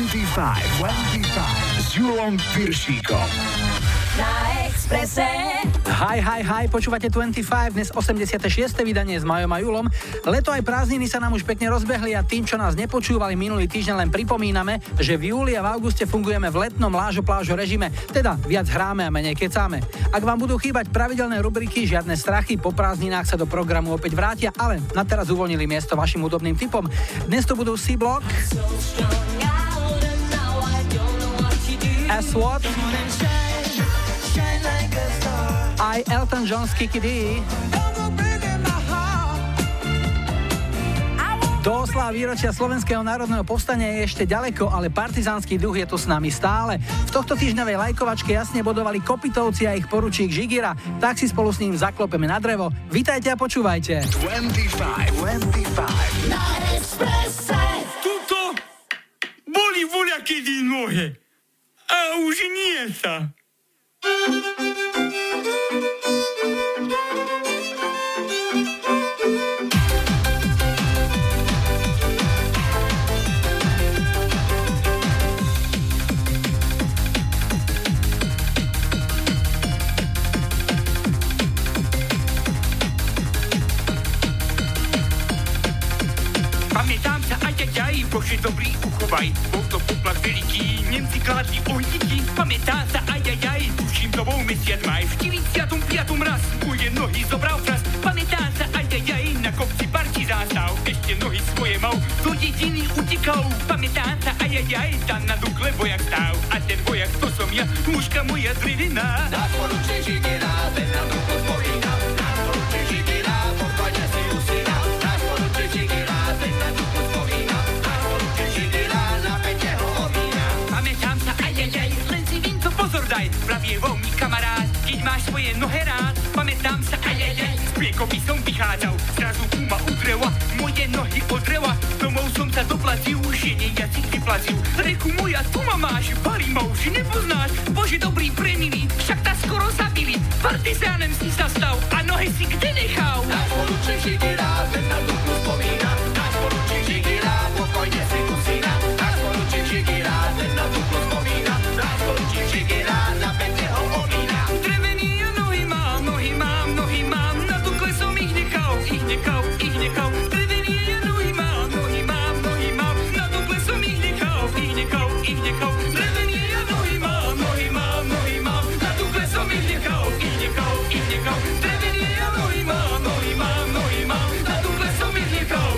25 s Julom Piršíkom. Na Expresse. Hi, počúvate 25, dnes 86. vydanie s Majom a Julom. Leto aj prázdniny sa nám už pekne rozbehli a tým, čo nás nepočúvali minulý týždeň, len pripomíname, že v júli a v auguste fungujeme v letnom lážo-plážo režime, teda viac hráme a menej kecáme. Ak vám budú chýbať pravidelné rubriky, žiadne strachy, po prázdninách sa do programu opäť vrátia, ale na teraz uvoľnili miesto vašim údobným tipom. Dnes to budú C-Block, SWAT, aj Elton John z Kiki Dee. Do osláv výročia Slovenského národného povstania je ešte ďaleko, ale partizánsky duch je tu s nami stále. V tohto týždňovej lajkovačke jasne bodovali Kopitovci a ich poručík Žigira, tak si spolu s ním zaklopeme na drevo. Vitajte a počúvajte. 25 na Expresse. Tuto boli voľakedy nohe a už nie sa. Bože dobrý, uchovaj, bol to poplach veliký, Nemci kládli ohníky, pamätá sa ajajaj, tuším dobou mesiac maj, v 45. raz moje nohy zobral vraz, pamätá sa ajajaj, na kopci partizánov, ešte nohy svoje mal, do dediny utekal, pamätá sa ajajaj, tam na Dukle vojak stál, a ten vojak to som ja, mužka moja drevina. Na poruče Žigira, ten na Dukle spomínal, na poruče Žigira, podpaňa si usínal, na poruče Žigira, ten na Dukle spomínal. Pravie vo mi kamarát, keď máš svoje nohe rád, pamätám sa ajajaj, z priekopy som vychádzal, zrazu kuma udrela, moje nohy odrela, domov som sa doplazil, žene jazyk vyplazil, reku moja, kuma máš, pari ma už nepoznáš, bože dobrý premili, však ta skoro zabili, partizánem si sa stal a nohy si kde nechal? Náš poručík Žigira, ten na Duklu spomína, náš poručík Žigira, pokojne si usína, náš poručík Žigira, ten na Duklu spomína, náš poručík Žigira, na pete ho omína. Drevený a nohy mám, na Dukle som ich nechal. Drevený a nohy mám, na Dukle som ich nechal. Drevený a nohy mám, na Dukle som ich nechal. Drevený a nohy mám, na Dukle som ich nechal.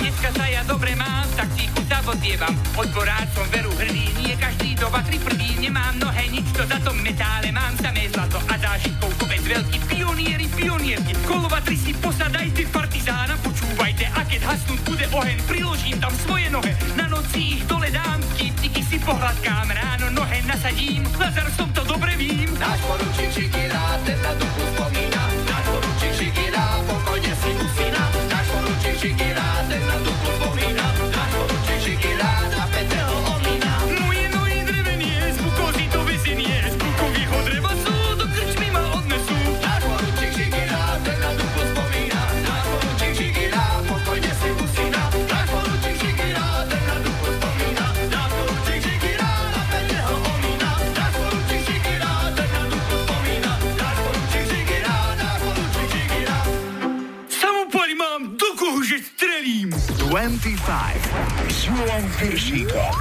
Dneska sa ja dobre mám, tak si odjevam, odborár som veru hrdý, nie každý do vatry prdý, nemám nohe nič, to za tom metále, mám samé zlato a zážitkou kopec veľký, pionierky, kolo vatry si posadajte partizána, počúvajte, a keď hasnúť bude oheň, priložím tam svoje nohe, na noci ich dole dám, kýptiky si pohľadkám, ráno nohe nasadím, Lazar som to dobre vím. Náš poručík Žigira, ten na Duklu spomína, náš poručík Žigira, pokojne si usína, náš poručík Žigira, ten na Duklu spomína, náš poručík Žigira, na pete ho omína. Moje drevenie, z bukozy to vezenie, z bukovýho dreva sú, do krčmy ma odnesú. Náš poručík Žigira, ten na Duklu spomína, náš poručík Žigira, pokojne si usína, náš poručík Žigira, ten na Duklu spomína, náš poručík Žigira, na pete ho omína, náš poručík Žigira, ten na Duklu spomína, náš poručík Žigira, náš poručík Žigira. Samopali mám, do koho že strelím. 25 Julom Piršíkom.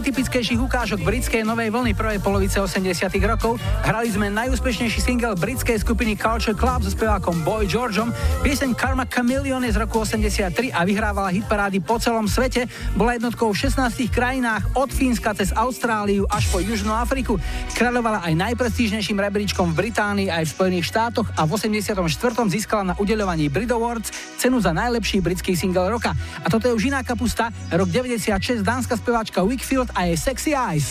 Typickejších ukážok britskej novej vlny prvej polovice 80. rokov. Hrali sme najúspešnejší single britskej skupiny Culture Club so spevákom Boy Georgeom. Pieseň Karma Chameleon je z roku 83 a vyhrávala hitparády po celom svete. Bola jednotkou v 16 krajinách od Fínska cez Austráliu až po Južnú Afriku. Kráľovala aj najprestížnejším rebríčkom v Británii aj v Spojených štátoch a v 84. získala na udeľovaní Brit Awards cenu za najlepší britský single roka. A toto je už iná kapusta. Rok 96, dánska speváčka Wickfield a jej Sexy Eyes.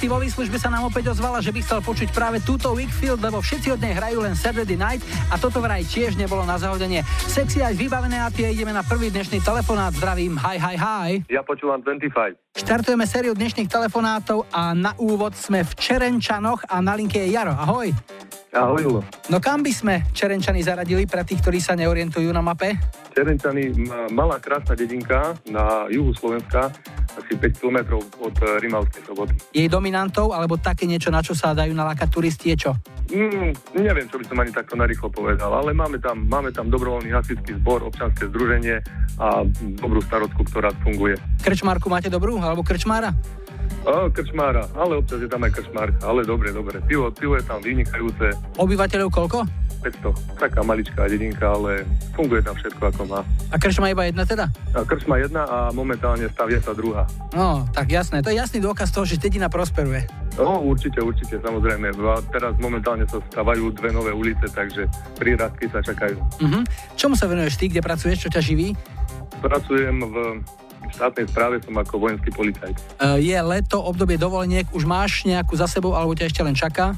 alternatívovej službe sa nám opäť ozvala, že by chcel počuť práve túto Wakefield, lebo všetci od nej hrajú len Saturday Night a toto vraj tiež nebolo na zahodenie. Sexy aj vybavené a tie ideme na prvý dnešný telefonát. Zdravím, hi. Ja počúvam 25. Štartujeme sériu dnešných telefonátov a na úvod sme v Čerenčanoch a na linke je Jaro. Ahoj. Ahoj, Julo. No kam by sme Čerenčany zaradili pre tých, ktorí sa neorientujú na mape? Čerenčany, malá krásna dedinka na juhu Slovenska, asi 5 km od Rimavskej Soboty. Jej dominantou, alebo také niečo, na čo sa dajú nalákať turisti, je čo? Neviem, čo by som ani takto narýchlo povedal, ale máme tam dobrovoľný hasičský zbor, občianske združenie a dobrú starostku, ktorá funguje. Krčmárku máte dobrú, alebo krčmára? Krčmára, ale občas je tam aj krčmárka, ale dobre, pivo je tam vynikajúce. Obyvateľov koľko? 500, taká maličká dedinka, ale funguje tam všetko ako má. A krčma iba jedna teda? Krčma jedna a momentálne stavia sa druhá. No, tak jasné, to je jasný dôkaz toho, že dedina prosperuje. No, určite, samozrejme. Teraz momentálne sa stavajú dve nové ulice, takže prírastky sa čakajú. Uh-huh. Čomu sa venuješ ty, kde pracuješ, čo ťa živí? Pracujem v štátnej správe, som ako vojenský policajt. Je leto, obdobie dovoleniek, už máš nejakú za sebou, alebo ťa ešte len čaká?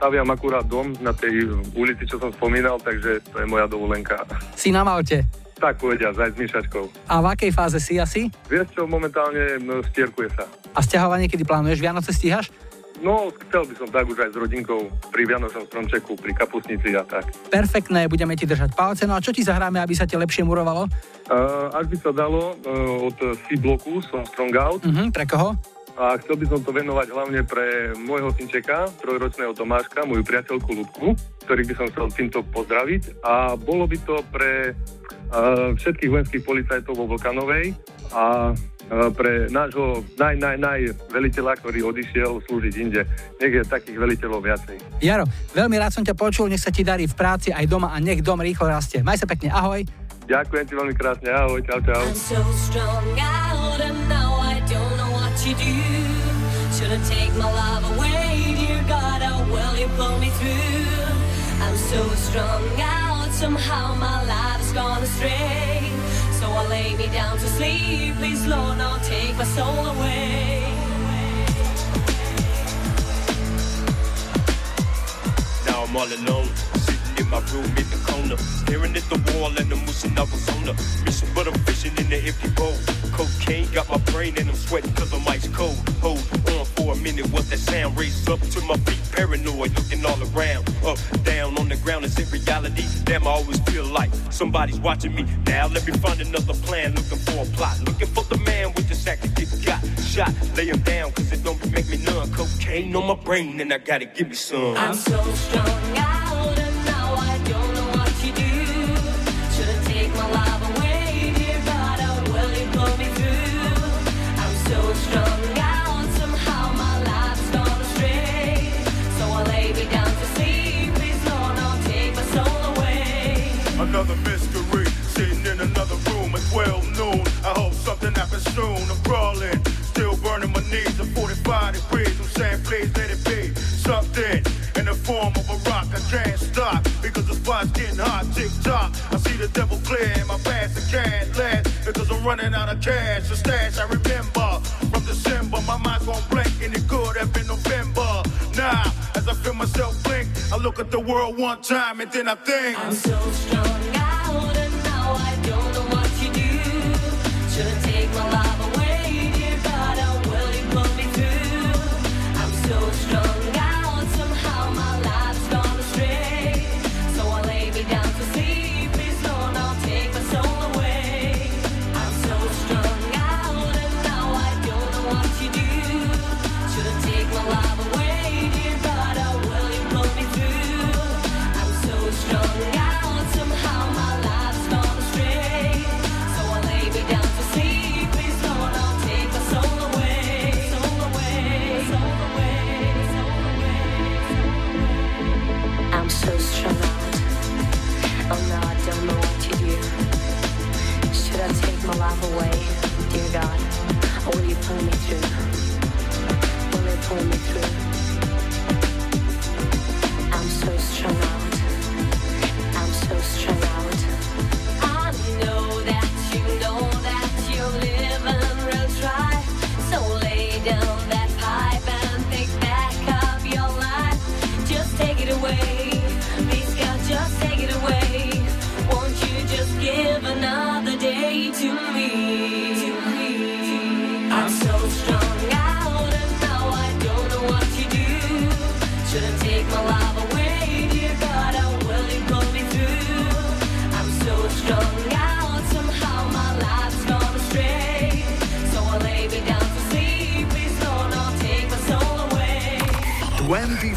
Staviam akurát dom na tej ulici, čo som spomínal, takže to je moja dovolenka. Si na Malte? Tak povedia, aj s myšačkou. A v akej fáze si asi? Vieš čo, momentálne stierkuje sa. A sťahovanie, kedy plánuješ? Vianoce stíhaš? No, chcel by som tak už aj s rodinkou pri Vianočnom stromčeku, pri kapustnici a tak. Perfektné, budeme ti držať palce. No a čo ti zahráme, aby sa ti lepšie murovalo? Až by sa dalo, od C-bloku som Strong Out. Pre koho? A chcel by som to venovať hlavne pre môjho synčeka, 3-ročného Tomáška, moju priateľku Ľubku, ktorých by som chcel týmto pozdraviť. A bolo by to pre všetkých vojenských policajtov vo Vlkanovej a pre nášho naj veliteľa, ktorý odišiel slúžiť inde. Nech je takých veliteľov viacej. Jaro, veľmi rád som ťa počul, nech sa ti darí v práci aj doma a nech dom rýchlo rastie. Maj sa pekne, ahoj. Ďakujem ti veľmi krásne, ahoj, čau. You do, should I take my love away, dear God, how will you pull me through, I'm so strung out, somehow my life's gone astray, so I lay me down to sleep, please Lord, now take my soul away. Now I'm all alone, sitting in my room in the corner, staring at the wall and I'm losing out on the mission, but I'm fishing in the empty bowl. Cocaine got my brain and I'm sweating cause I'm ice cold. Hold on for a minute, what that sound? Raised up to my feet, paranoid, looking all around. Up, down, on the ground, is it reality? Damn, I always feel like somebody's watching me. Now let me find another plan, looking for a plot. Looking for the man with the sack that gets got. Shot, lay him down cause it don't make me none. Cocaine on my brain and I gotta give me some. I'm so strung out and now I don't know what to do. Should've taken my life. Strung out, somehow my life's gone astray. So I lay me down to sleep. Please Lord, I'll take my soul away. Another mystery, sitting in another room at 12 noon. I hope something happens soon. I'm crawling, still burning my knees. I'm 45 degrees. I'm saying, please let it be something in the form of a rock. I can't stop because the spot's getting hot. Tick tock, I see the devil clear in my past. I can't last because I'm running out of cash. The stash I remember. December, my mind's won't blink, and it could have been November. Now, as I feel myself blink, I look at the world one time, and then I think I'm so strung out, and now I don't know what to do. Should I take my life away, dear God? How will you pull me through? I'm so strung out, somehow my life's gone astray. So I lay me down to sleep, please Lord, I'll take my soul away. I'm so strung. Somehow my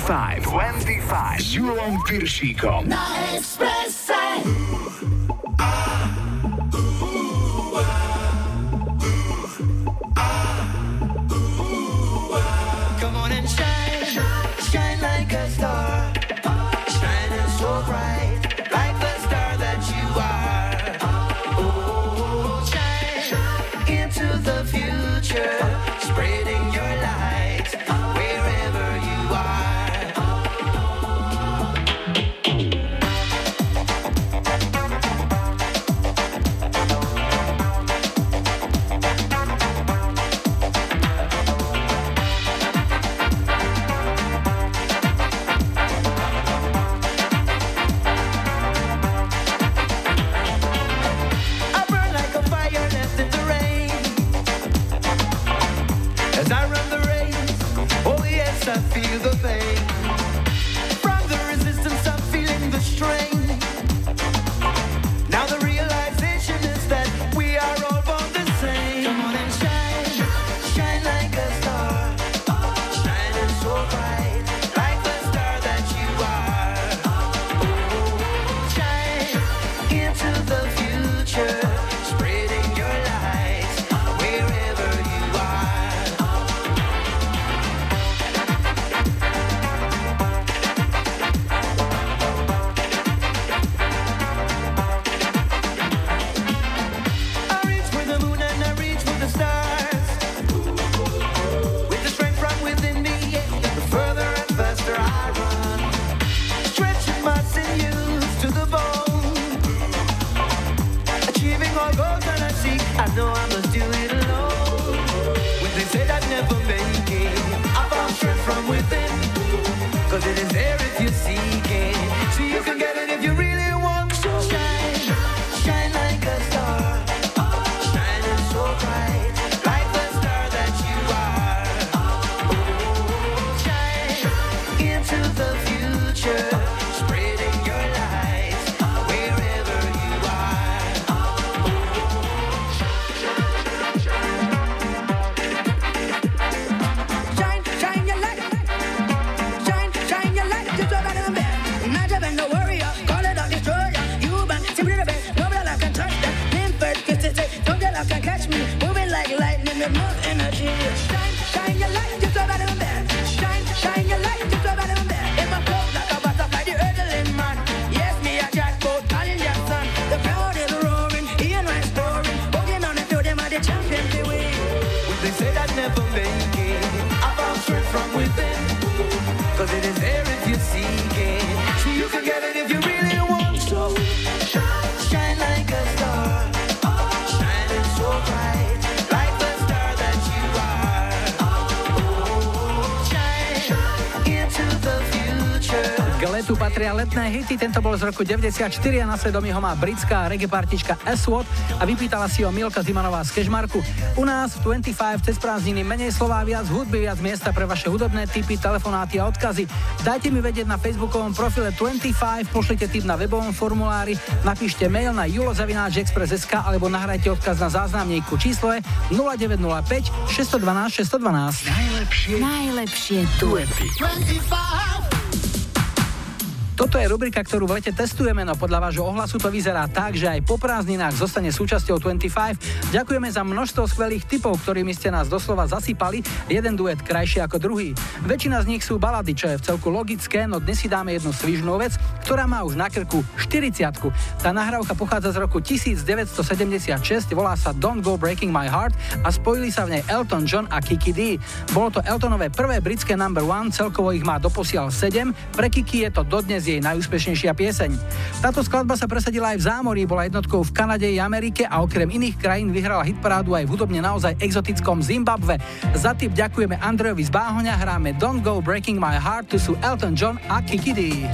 25 s Julom Piršíkom na Expresse. Come on and shine, shine like a star, shining so bright, like the star that you are. Oh, shine into the future, spreading your light wherever you are. Hity, tento bol z roku 94 a nasledom ho má britská reggae partička SWAT a vypýtala si ho Milka Zimanová z Kežmarku. U nás v 25 cez prázdniny menej slová, viac hudby, viac miesta pre vaše hudobné tipy, telefonáty a odkazy. Dajte mi vedieť na facebookovom profile 25, pošlite tip na webovom formulári, napíšte mail na julo@express.sk alebo nahrajte odkaz na záznamníku. Číslo je 0905 612 612. Najlepšie duety. Toto je rubrika, ktorú v lete testujeme, no podľa vášho ohlasu to vyzerá tak, že aj po prázdninách zostane súčasťou 25. Ďakujeme za množstvo skvelých tipov, ktorými ste nás doslova zasypali. Jeden duet krajší ako druhý. Väčšina z nich sú balady, čo je v celku logické, no dnes si dáme jednu svižnú vec, ktorá má už na krku 40. Tá nahrávka pochádza z roku 1976, volá sa Don't Go Breaking My Heart a spojili sa v nej Elton John a Kiki Dee. Bolo to Eltonové prvé britské number one, celkovo ich má doposiaľ 7, pre Kiki je to dodnes jej najúspešnejšia pieseň. Táto skladba sa presadila aj v zámorí, bola jednotkou v Kanade i Amerike a okrem iných krajín vyhrala hitparádu aj v hudobne naozaj exotickom Zimbabve. Za tip ďakujeme Andrejovi z Báhoňa, hráme Don't Go Breaking My Heart, tu sú Elton John a Kiki Dee.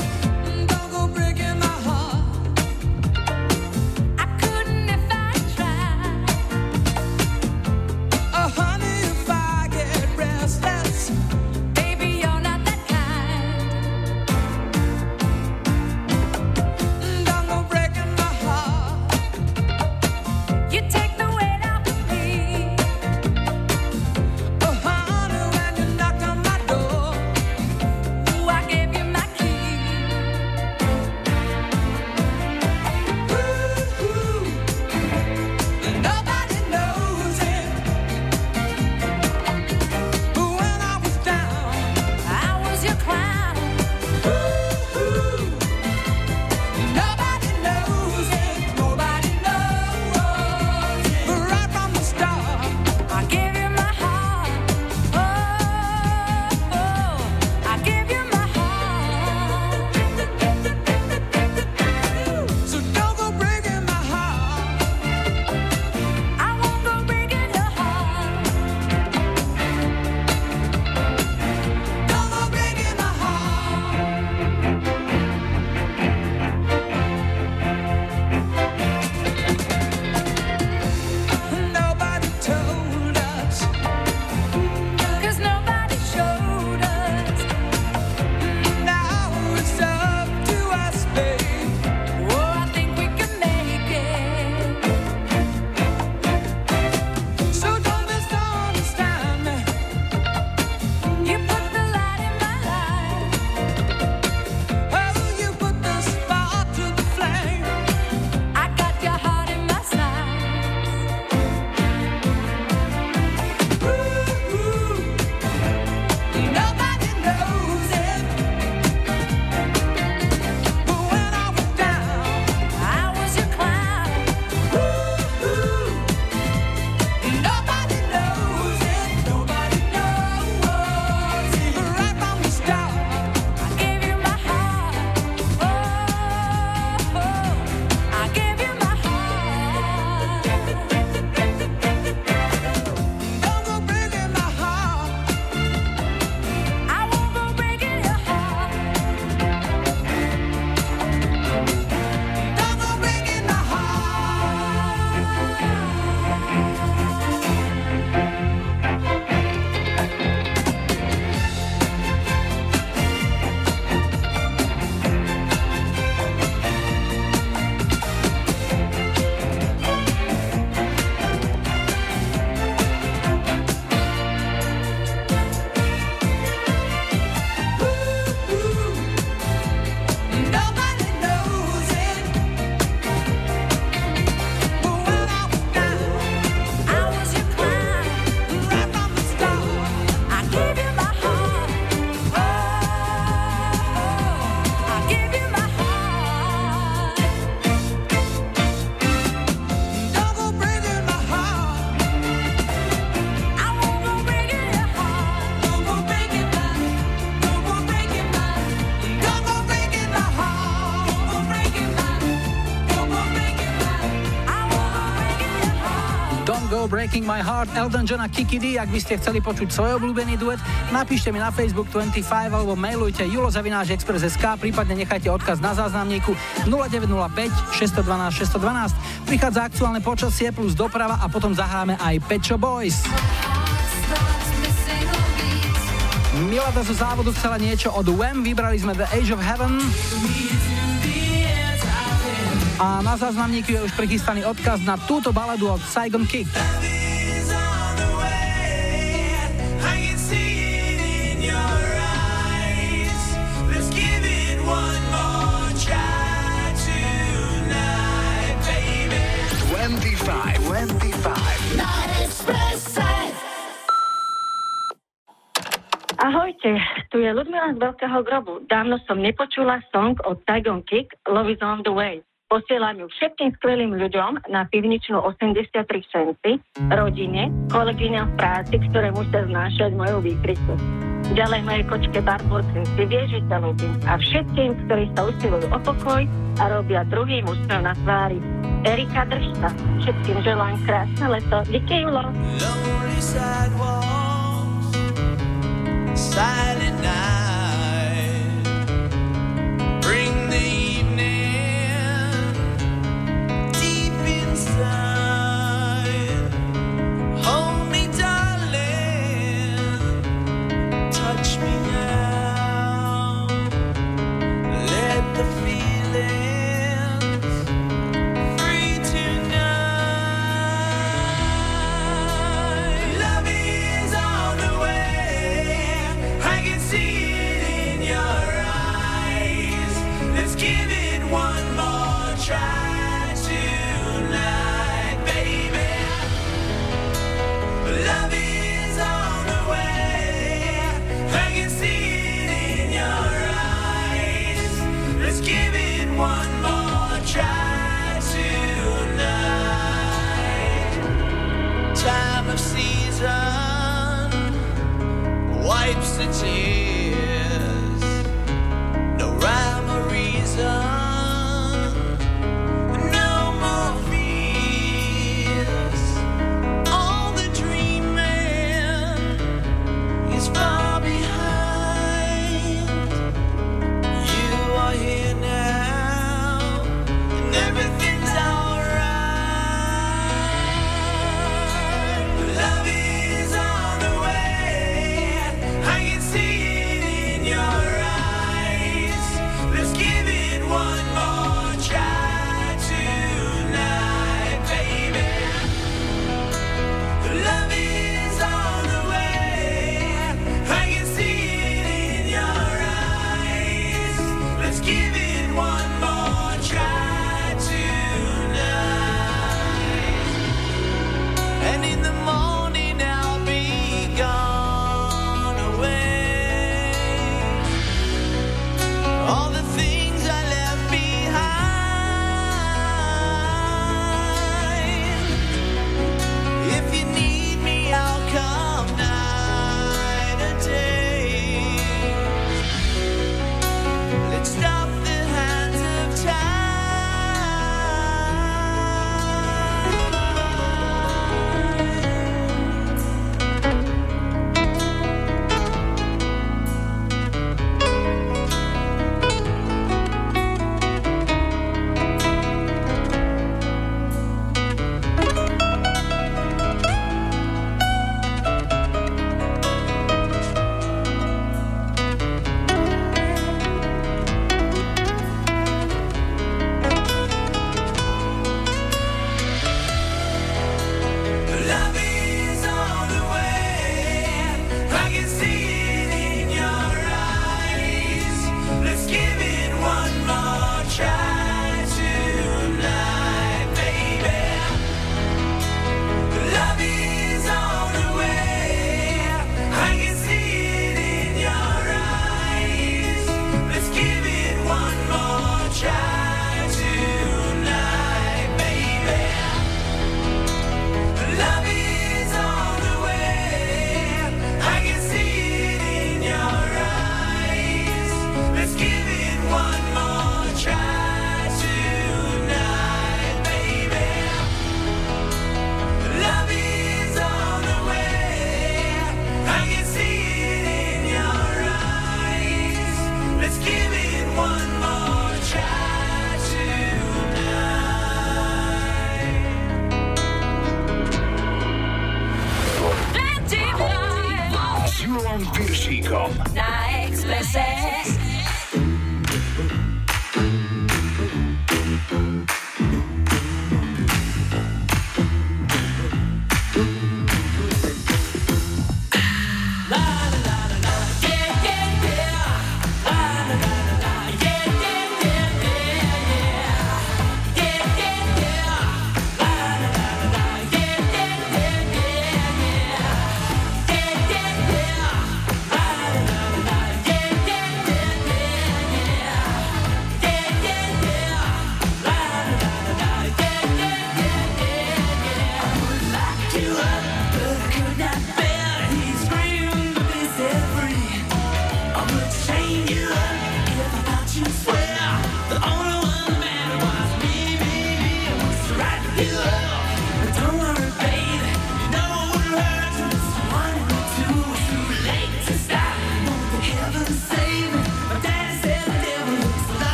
Go, Breaking My Heart, Elton John a Kiki Dee. Ak by ste chceli počuť svoj obľúbený duet, napíšte mi na Facebook 25 alebo mailujte julo@express.sk, prípadne nechajte odkaz na záznamníku 0905 612 612. Prichádza aktuálne počasie plus doprava a potom zahráme aj Pet Shop Boys. Milada zo závodu chcela niečo od Wham, vybrali sme The Age of Heaven. A na záznamníku je už prichystaný odkaz na túto baladu od Saigon Kick. Ahojte, tu je Ľudmila z Veľkého Grobu. Dávno som nepočula song od Saigon Kick, Love is on the way. Posielam ju všetkým skvelým ľuďom na Pivničnú 83 centy, rodine, kolegyňam v práci, ktoré musia znášať moju výkriku. Ďalej mojej kočke Barborkinci, viežiteľovým a všetkým, ktorí sa usilujú o pokoj a robia druhým úsmev na tvári. Erika Držta, všetkým želám krásne leto. Díky, Julo.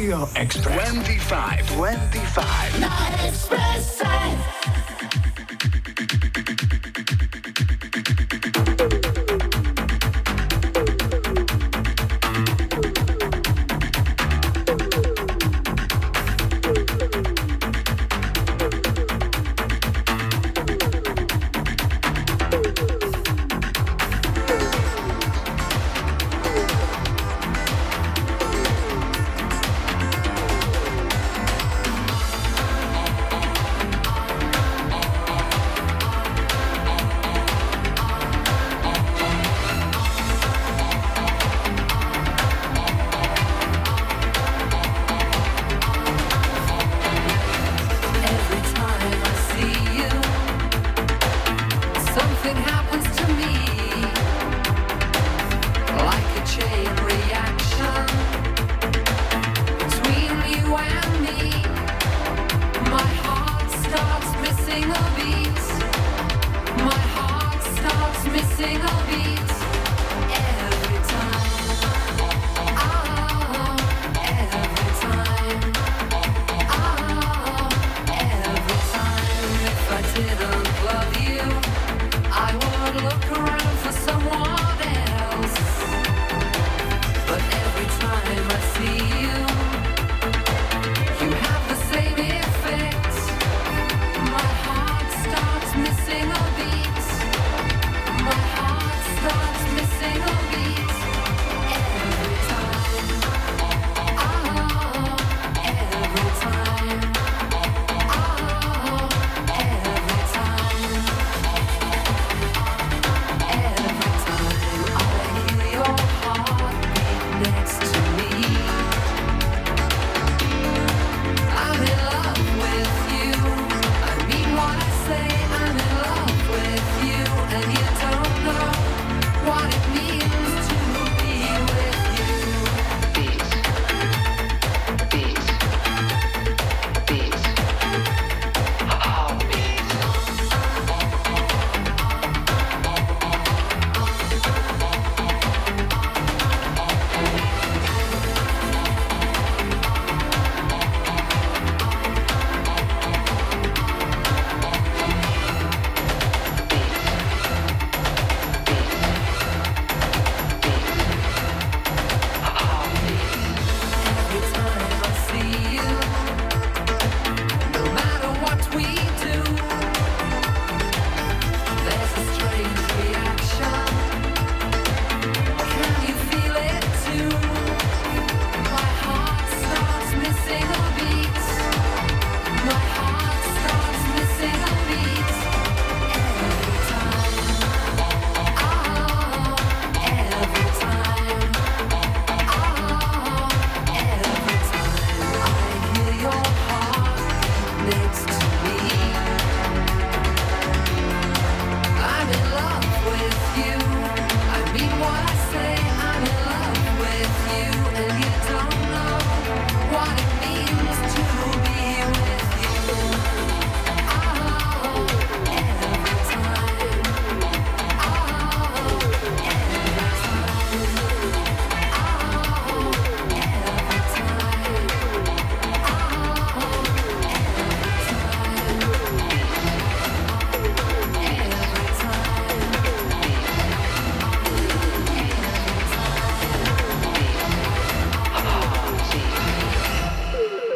Radio Express 25 na Expresse.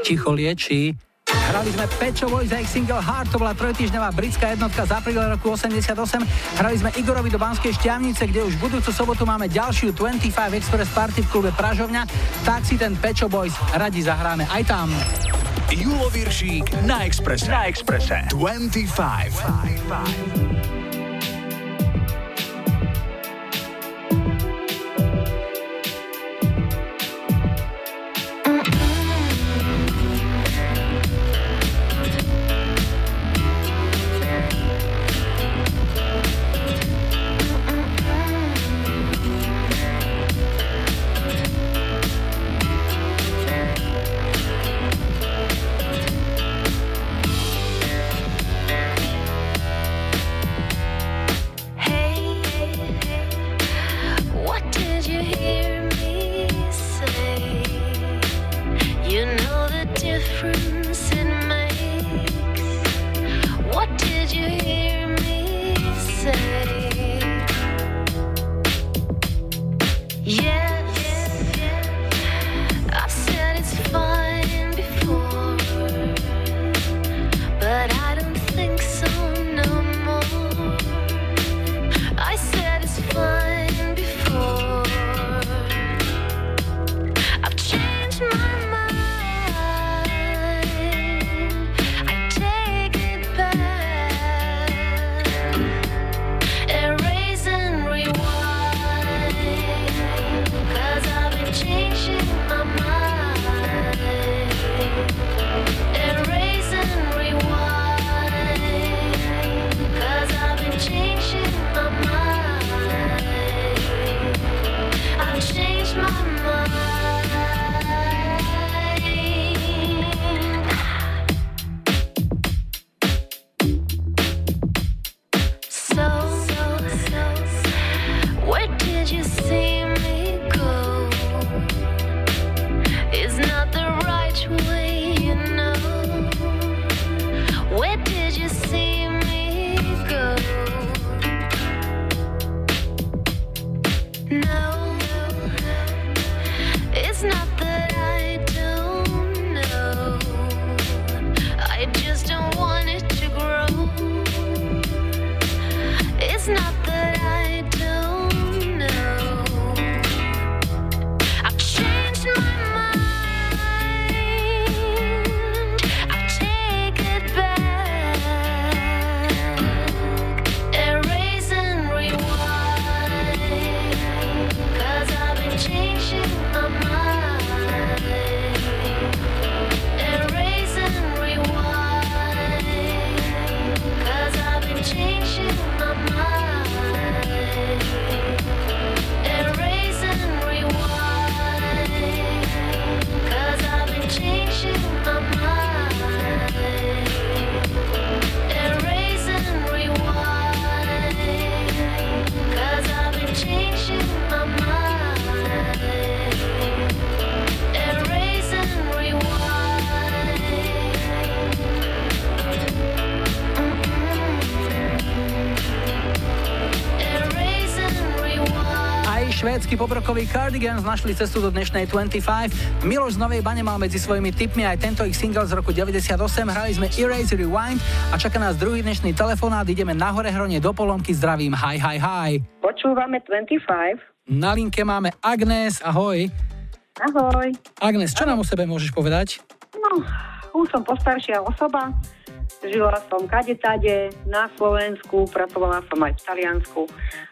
Ticho lieči. Hrali sme Pet Shop Boys a ich single Heart, to bola trojtýždňová britská jednotka z apríla roku 1988. Hrali sme Igorovi do Banskej Štiavnice, kde už budúcu sobotu máme ďalšiu 25 Express Party v klube Pražovňa, tak si ten Pet Shop Boys radi zahráme aj tam. Julom Piršík na Expresse. 25. Švédsky poprokový Cardigans našli cestu do dnešnej 25. Miloš z Novej Bane mal medzi svojimi tipmi aj tento ich single z roku 98. Hrali sme Erase Rewind a čaká nás druhý dnešný telefonát. Ideme na Horehronie do Polomky. Zdravím. Hi, hi, hi. Počúvame 25. Na linke máme Agnes. Ahoj. Ahoj. Agnes, čo nám o sebe môžeš povedať? No, už som postaršia osoba. Žila som kade-tade, na Slovensku, pracovala som aj v Taliansku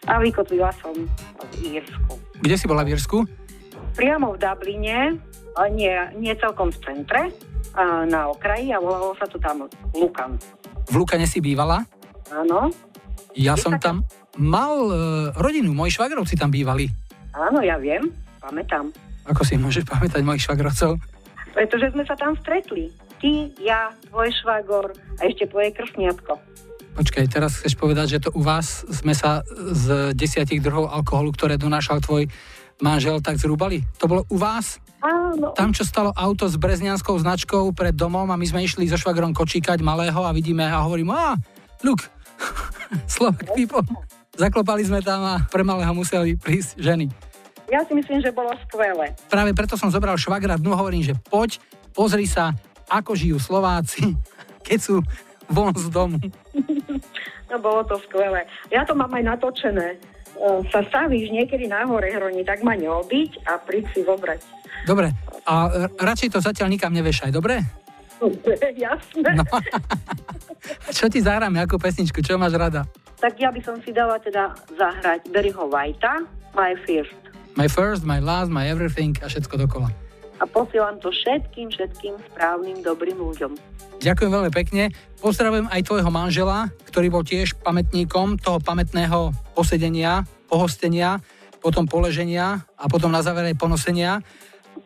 a vykotvila som v Írsku. Kde si bola v Írsku? Priamo v Dubline, nie celkom v centre, na okraji a volalo sa to tam Lukan. V Lukane si bývala? Áno. Ja som tam mal rodinu, moji švagrovci tam bývali. Áno, ja viem, pamätám. Ako si môžeš pamätať mojich švagrovcov? Pretože sme sa tam stretli. Ty, ja, tvoj švagor a ešte tvoje krstniatko. Počkaj, teraz chceš povedať, že to u vás sme sa z 10 druhov alkoholu, ktoré donášal tvoj manžel, tak zrúbali? To bolo u vás? Áno. Tam, čo stalo auto s breznianskou značkou pred domom a my sme išli so švagrom kočíkať malého a vidíme a hovorím, look, Slovak people. Zaklopali sme tam a pre malého museli prísť ženy. Ja si myslím, že bolo skvelé. Práve preto som zobral švagra dnu, hovorím, že poď, pozri sa, ako žijú Slováci, keď sú von z domu. No bolo to skvelé. Ja to mám aj natočené. Sa stavíš niekedy na Horehroní, tak ma neobiť a príď si zobrať. Dobre, a radšej to zatiaľ nikam nevešaj, dobre? Jasné. No. Čo ti zahráme ako pesničku, čo máš rada? Tak ja by som si dala teda zahrať Barryho Whitea, My First. My First, My Last, My Everything a všetko dokola. A posielam to všetkým správnym, dobrým ľuďom. Ďakujem veľmi pekne. Pozdravujem aj tvojho manžela, ktorý bol tiež pamätníkom toho pamätného posedenia, pohostenia, potom poleženia a potom na závere ponosenia.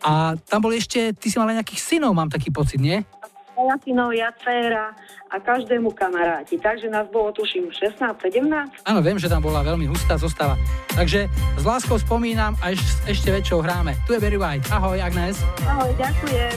A tam bol ešte, ty si mal nejakých synov, mám taký pocit, nie? Ja synov, ja dcéra a každému kamaráti. Takže nás bolo, tuším, 16-17. Áno, viem, že tam bola veľmi hustá zostava. Takže s láskou spomínam a ešte väčšou hráme. Tu je Barry White. Ahoj, Agnes. Ahoj, ďakujem.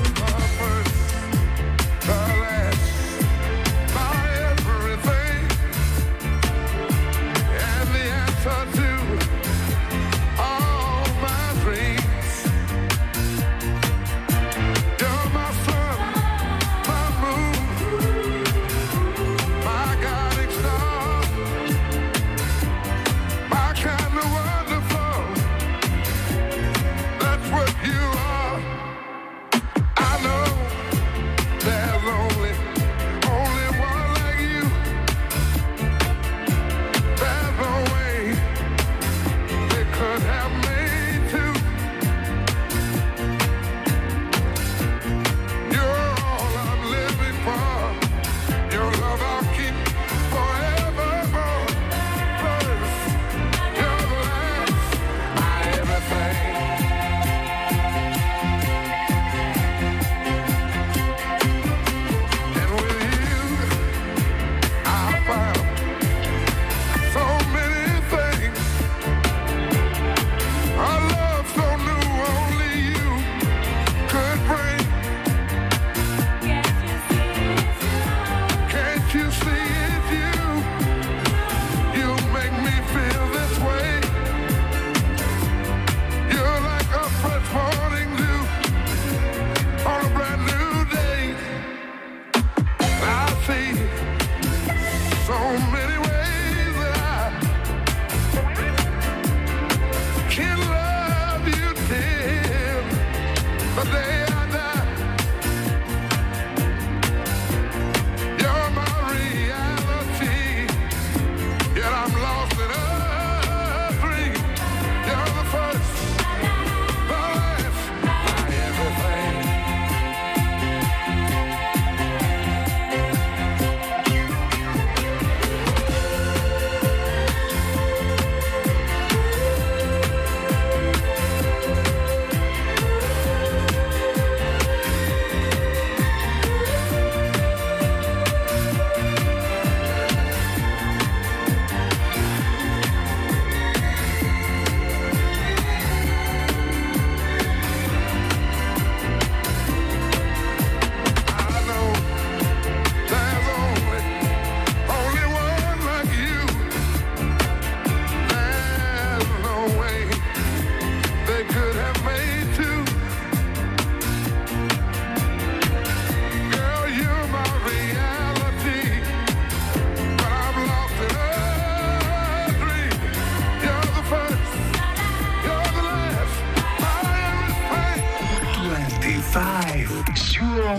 So many ways that I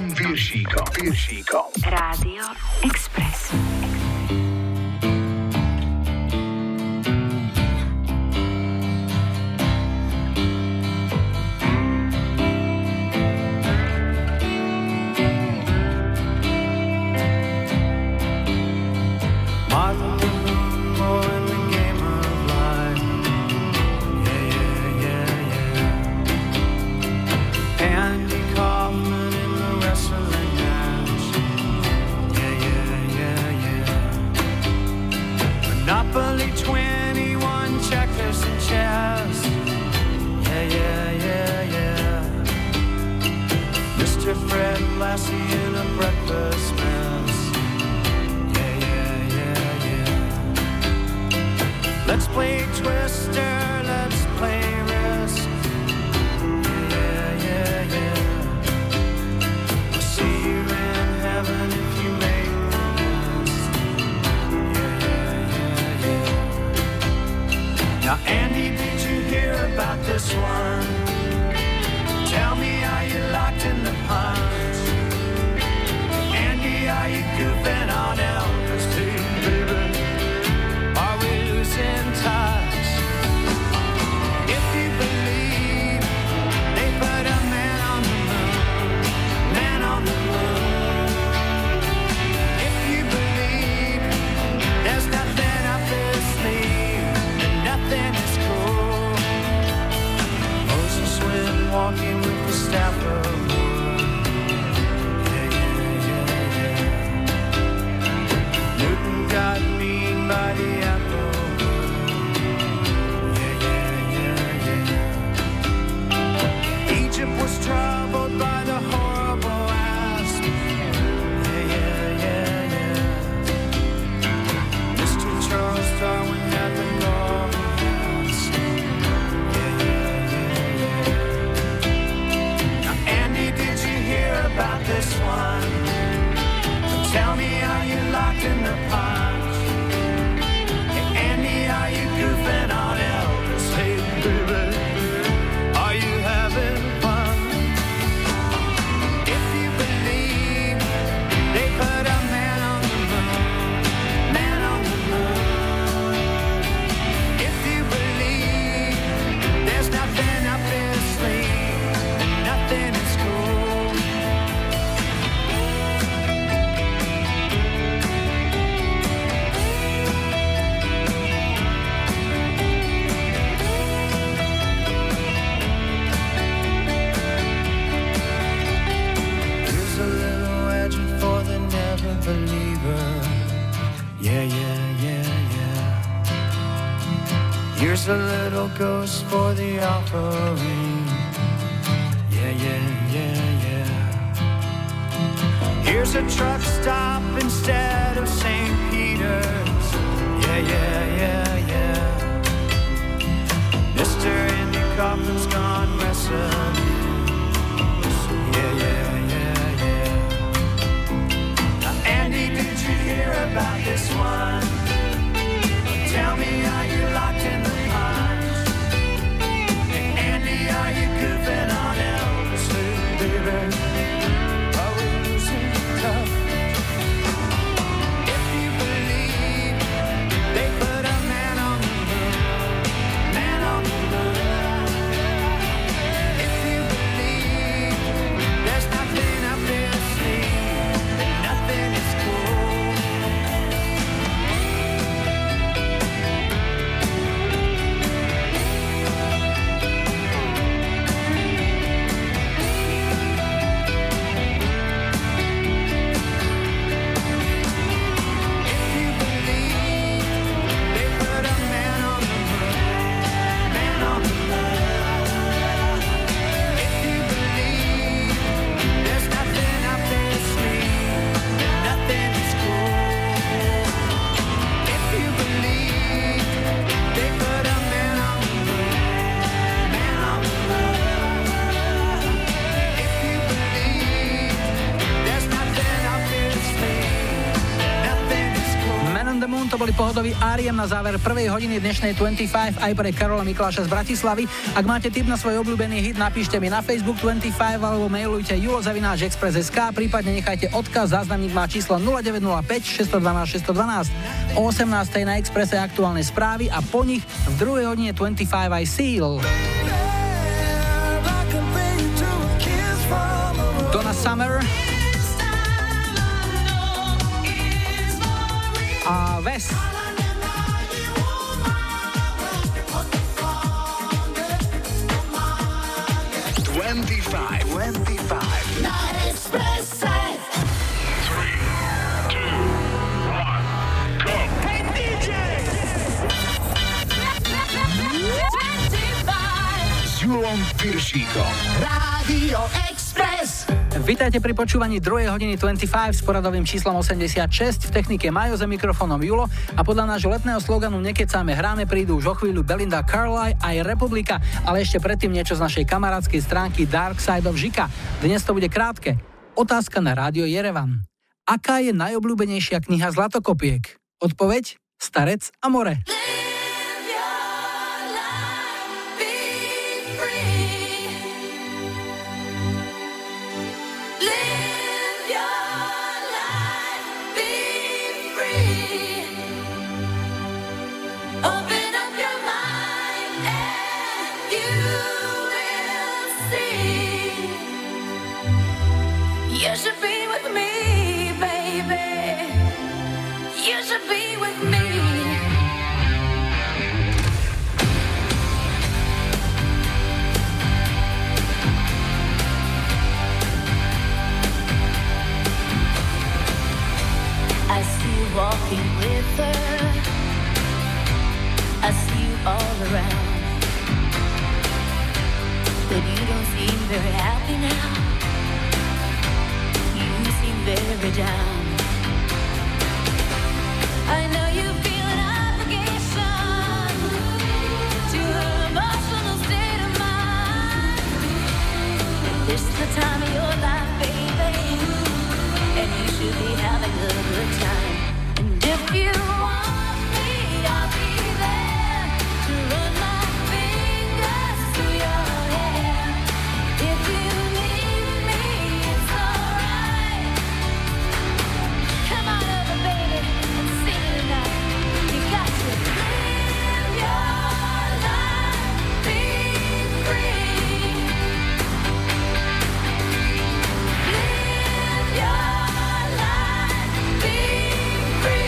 Julom Piršíkom. Rádio Express. Goes for the offering. Yeah, yeah, yeah, yeah. Here's a truck stop instead of St. Peter's. Yeah, yeah, yeah, yeah. Mr. Andy Kaufman's gone wrestling. Yeah, yeah, yeah, yeah. Now, Andy, did you hear about this one? Tell me how you locked in the are you goofing on Elvis, baby? Are we losing tough? to boli pohodoví Ariam na záver prvej hodiny dnešnej 25 aj pre Karola Mikuláša z Bratislavy. Ak máte tip na svoj obľúbený hit, napíšte mi na Facebook 25 alebo mailujte julo@express.sk, prípadne nechajte odkaz, záznamník má číslo 0905 612 612. O 18:00 na Expresse aktuálne správy a po nich v druhej hodine 25 aj Seal. Donna Summer a ves Julom Piršíkom. Rádio Express. Vítajte pri počúvaní 2. hodiny 25 s poradovým číslom 86. V technike Majo, za mikrofónom Julo a podľa nášho letného sloganu Nekecáme, hráme prídu už o chvíľu Belinda Carlyle aj Republika, ale ešte predtým niečo z našej kamarádskej stránky Dark Side of Žika. Dnes to bude krátke. Otázka na rádio Jerevan. Aká je najobľúbenejšia kniha zlatokopiek? Odpoveď: Starec a more. Walking with her, I see you all around, but you don't seem very happy now, you seem very down. I know you feel an obligation to her emotional state of mind, but this is the time of your life, baby, and you should be having a good time. If you want me, I'll be there to run my fingers through your hair. If you need me, it's alright. Come on over, baby, and sing it tonight. You got to live your life, be free. Live your life, be free.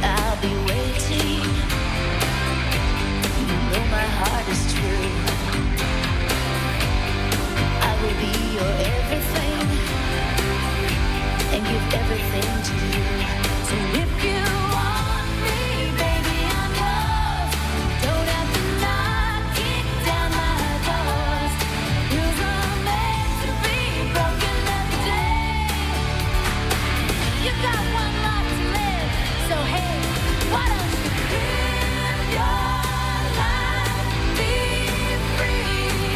I'll be waiting, you know my heart is true. I will be your everything and give everything to you. So if you want me, baby, I'm yours. Don't have to knock it down my doors. You're the man to be broken every day. You got one life to live, so hey. Why don't you live your life, be free?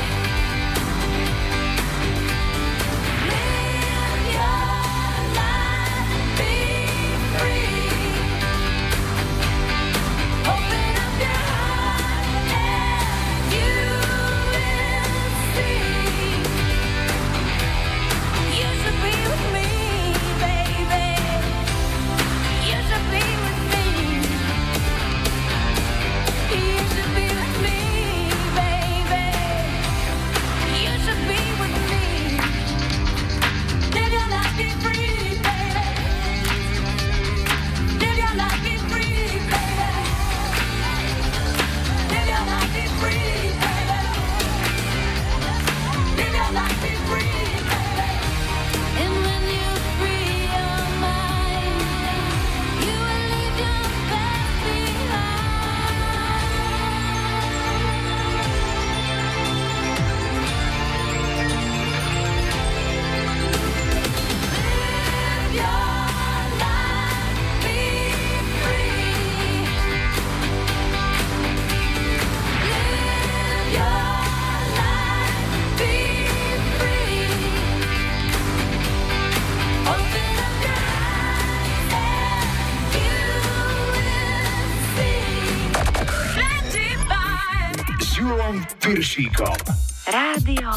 Piršíkom. Rádio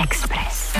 Express.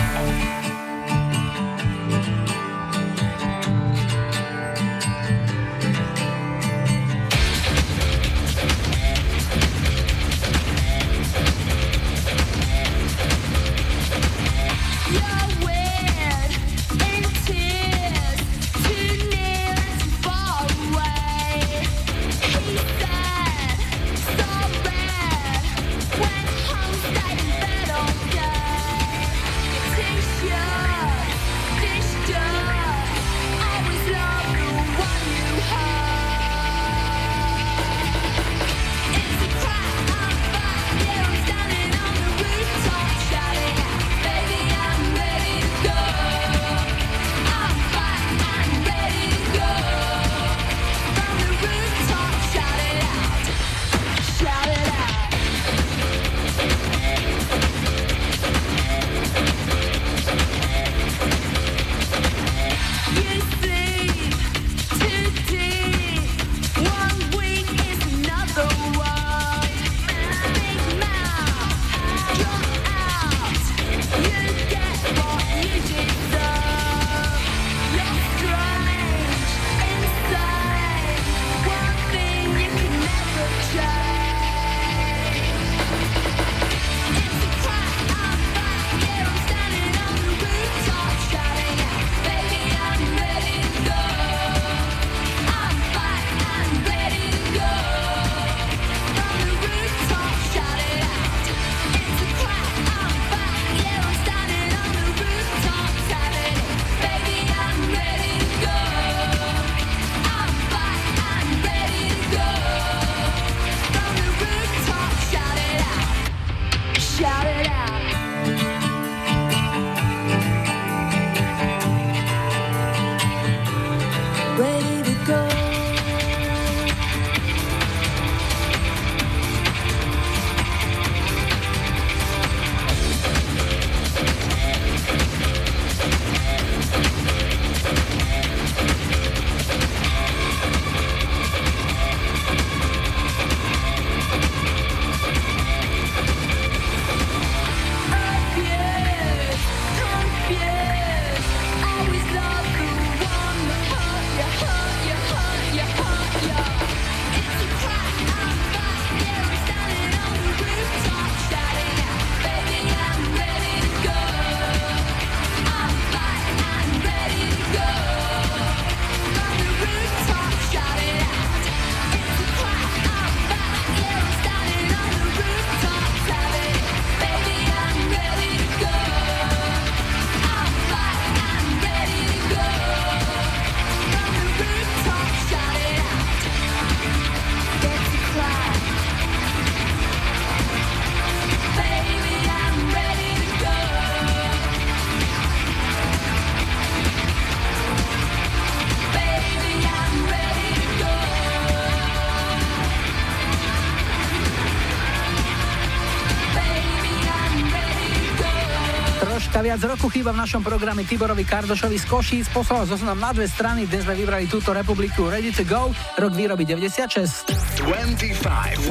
Viac roku chýba v našom programe Tiborovi Kardošovi z Košíc, poslal zoznam na dve strany, dnes sme vybrali túto republiku. Ready to go, rok výroby 96. 25.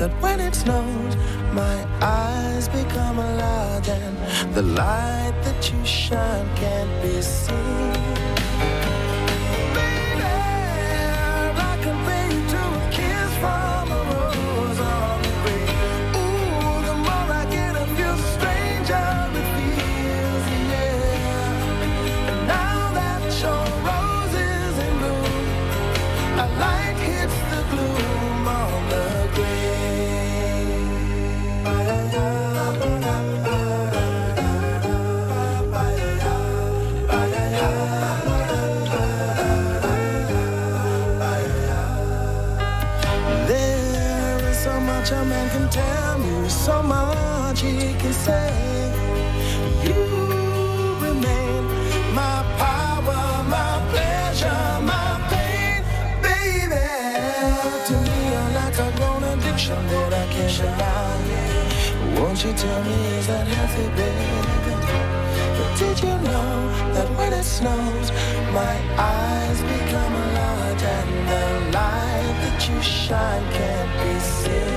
That when it snows, my eyes become alive, and the light that you shine can't be seen. Baby, I can pay you to a kiss from a rose on the grave. Ooh, the more I get of you, the stranger it feels, yeah. And now that your rose is in bloom, a light hits the gloom on the grave. can say you remain my power, my pleasure, my pain, baby. To me, you're like a grown addiction that I can't shut out. Won't you tell me, is that healthy, baby? But did you know that when it snows, my eyes become a lot, and the light that you shine can't be seen?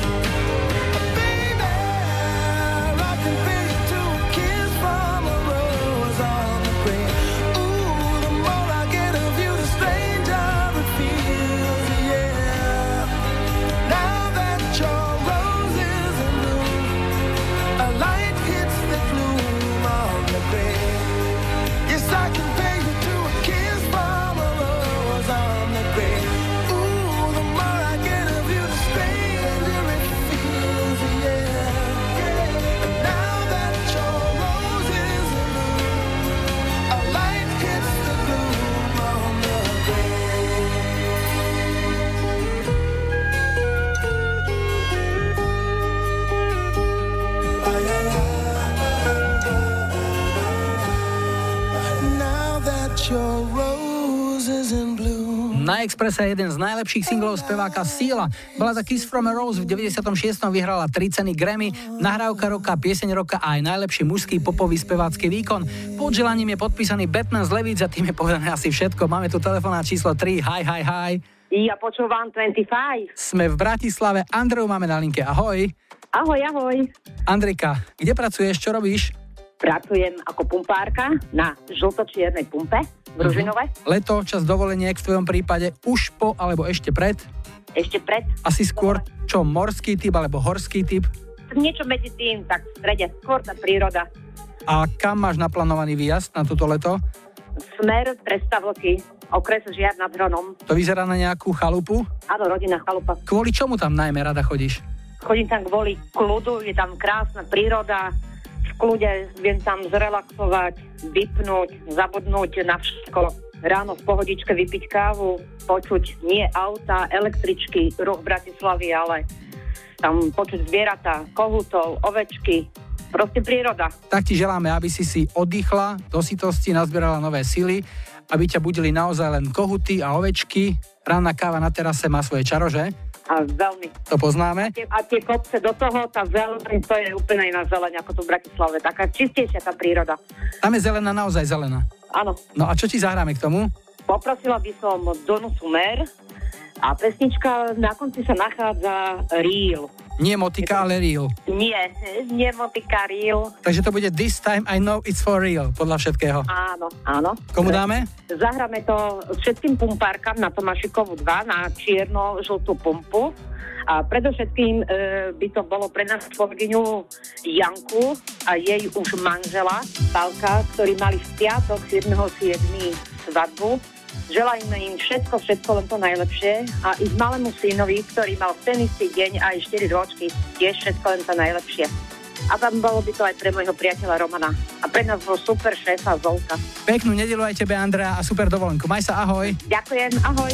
Na Expresse je jeden z najlepších singlov speváka Seala. Balada Kiss from a Rose v 96. vyhrala 3 ceny Grammy, nahrávka roka, pieseň roka a aj najlepší mužský popový spevácky výkon. Pod želaním je podpísaný Batman z Levíc a tým je povedané asi všetko. Máme tu telefóna číslo 3. Hi, hi, hi. Ja počúvam 25. Sme v Bratislave. Andreju máme na linke. Ahoj. Ahoj, ahoj. Andrika, kde pracuješ? Čo robíš? Pracujem ako pumpárka na žlto-čiernej pumpe v Ružinove. Leto, čas dovoleniek v tvojom prípade už po alebo ešte pred? Ešte pred. Asi skôr čo, morský typ alebo horský typ? Niečo medzi tým, tak v strede, skôr tá príroda. A kam máš naplánovaný výjazd na toto leto? Smer Prestavlky, okres Žiar nad Hronom. To vyzerá na nejakú chalupu? Áno, rodinná chalupa. Kvôli čomu tam najmä rada chodíš? Chodím tam kvôli kľudu, je tam krásna príroda, kľude, viem tam zrelaxovať, vypnúť, zabudnúť na všetko. Ráno v pohodičke vypiť kávu, počuť nie auta, električky, ruch Bratislavy, ale tam počuť zvieratá, kohútov, ovečky, proste príroda. Tak ti želáme, aby si oddychla, do sitosti nazbierala nové sily, aby ťa budili naozaj len kohuty a ovečky. Ranná káva na terase má svoje čaro, že? A veľmi. To poznáme. A tie kopce do toho, tá zeleň, to je úplne iná zeleň ako tu v Bratislave. Taká čistejšia tá príroda. Tam je zelená, naozaj zelená. Áno. No a čo ti zahráme k tomu? Poprosila by som Donnu Summer a pesnička, na konci sa nachádza Real. Nie motika, ale Real. Nie motika, Real. Takže to bude This Time I Know It's For Real, podľa všetkého. Áno, áno. Komu dáme? Zahráme to všetkým pumpárkam na Tomášikovu 2, na čierno-žltú pumpu. A predovšetkým by to bolo pre nás kolegyňu Janku a jej už manžela Pálka, ktorí mali v piatok 7.7. svadbu. Želajme im všetko, len to najlepšie a ich malému synovi, ktorý mal ten istý deň aj 4 ročky, tiež všetko len to najlepšie. A tam bolo by to aj pre môjho priateľa Romana. A pre nás bol super šéfa Zolka. Peknú nedelu aj tebe, Andrea, a super dovolenku. Maj sa, ahoj. Ďakujem, ahoj.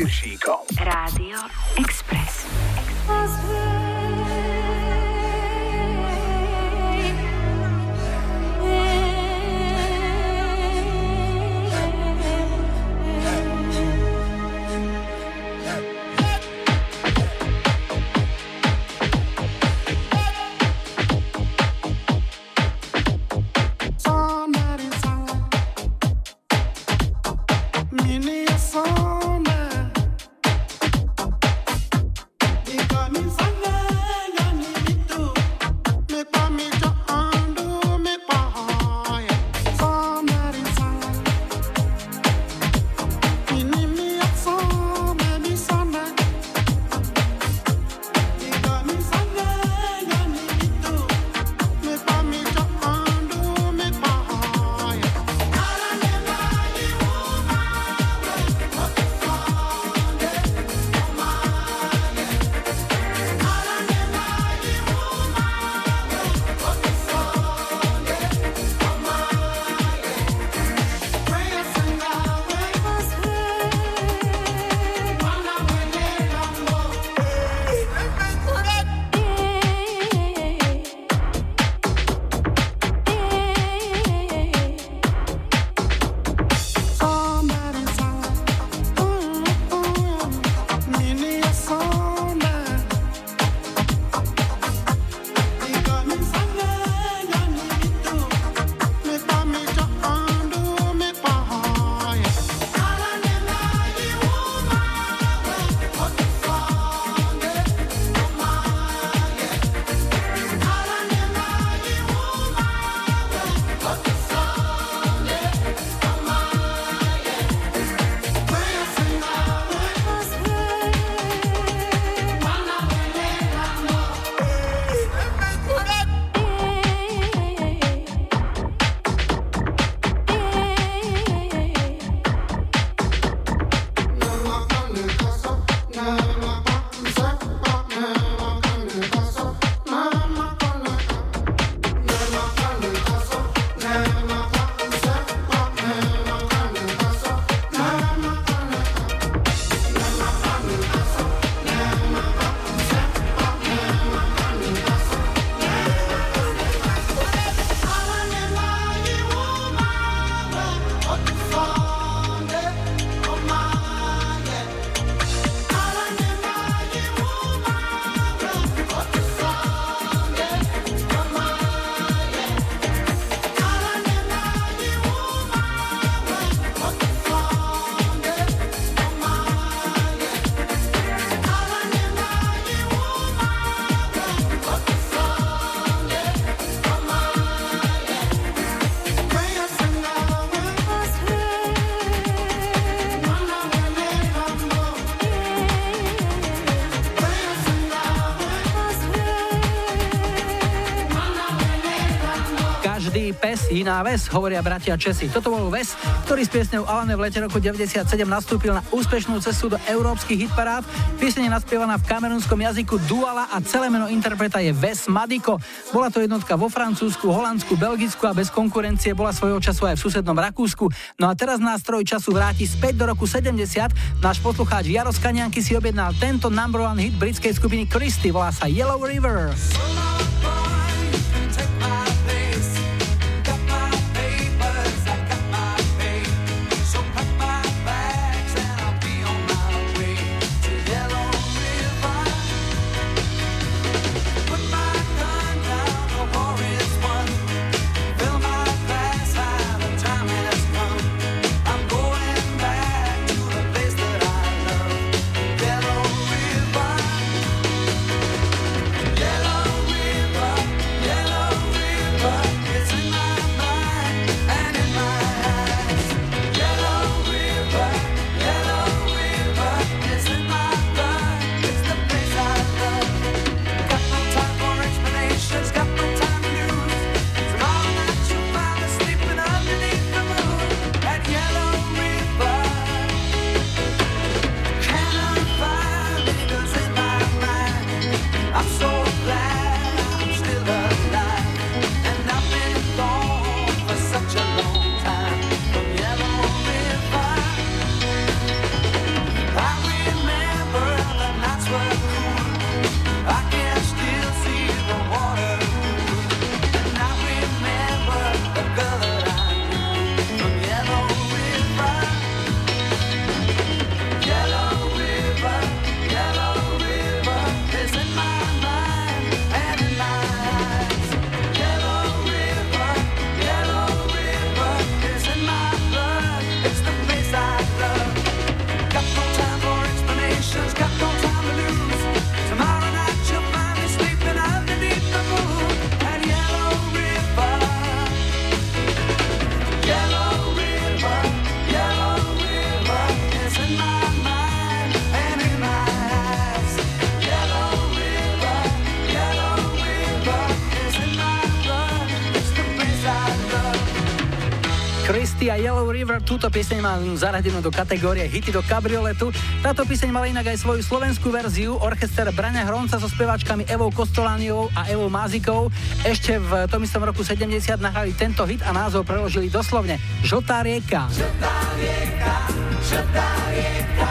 It's pes, iná ves, hovoria bratia Česi. Toto bol Ves, ktorý s piesňou Alane v lete roku 97 nastúpil na úspešnú cestu do európskych hitparád. Pieseň je naspievaná v kamerunskom jazyku Duala a celé meno interpreta je ves Madiko. Bola to jednotka vo Francúzsku, Holandsku, Belgicku a bez konkurencie bola svojho času aj v susednom Rakúsku. No a teraz nástroj času vráti späť do roku 70. Náš poslucháč Jaro z Kanianky si objednal tento number one hit britskej skupiny Christy, volá sa Yellow River. Túto pieseň má zaradenú do kategórie hity do kabrioletu. Táto pieseň mala inak aj svoju slovenskú verziu. Orchester Braňa Hronca so speváčkami Evou Kostolániovou a Evou Mázikovou ešte v tom istom roku 70 nahrali tento hit a názov preložili doslovne Žltá rieka. Žltá rieka, žltá rieka,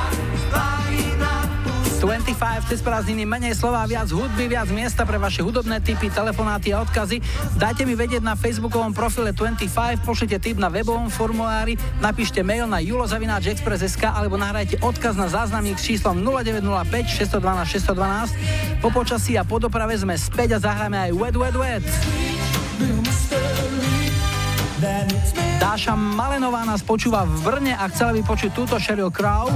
25 cez prázdniny, menej slova, viac hudby, viac miesta pre vaše hudobné tipy, telefonáty a odkazy. Dajte mi vedieť na facebookovom profile 25, pošlite tip na webovom formulári, napíšte mail na julo@express.sk alebo nahrajte odkaz na záznamník s číslom 0905 612 612. Po počasí a po doprave sme späť a zahráme aj Wet Wet Wet. Dáša Malenová nás počúva v Brne a chcela by počuť túto Sheryl Crow.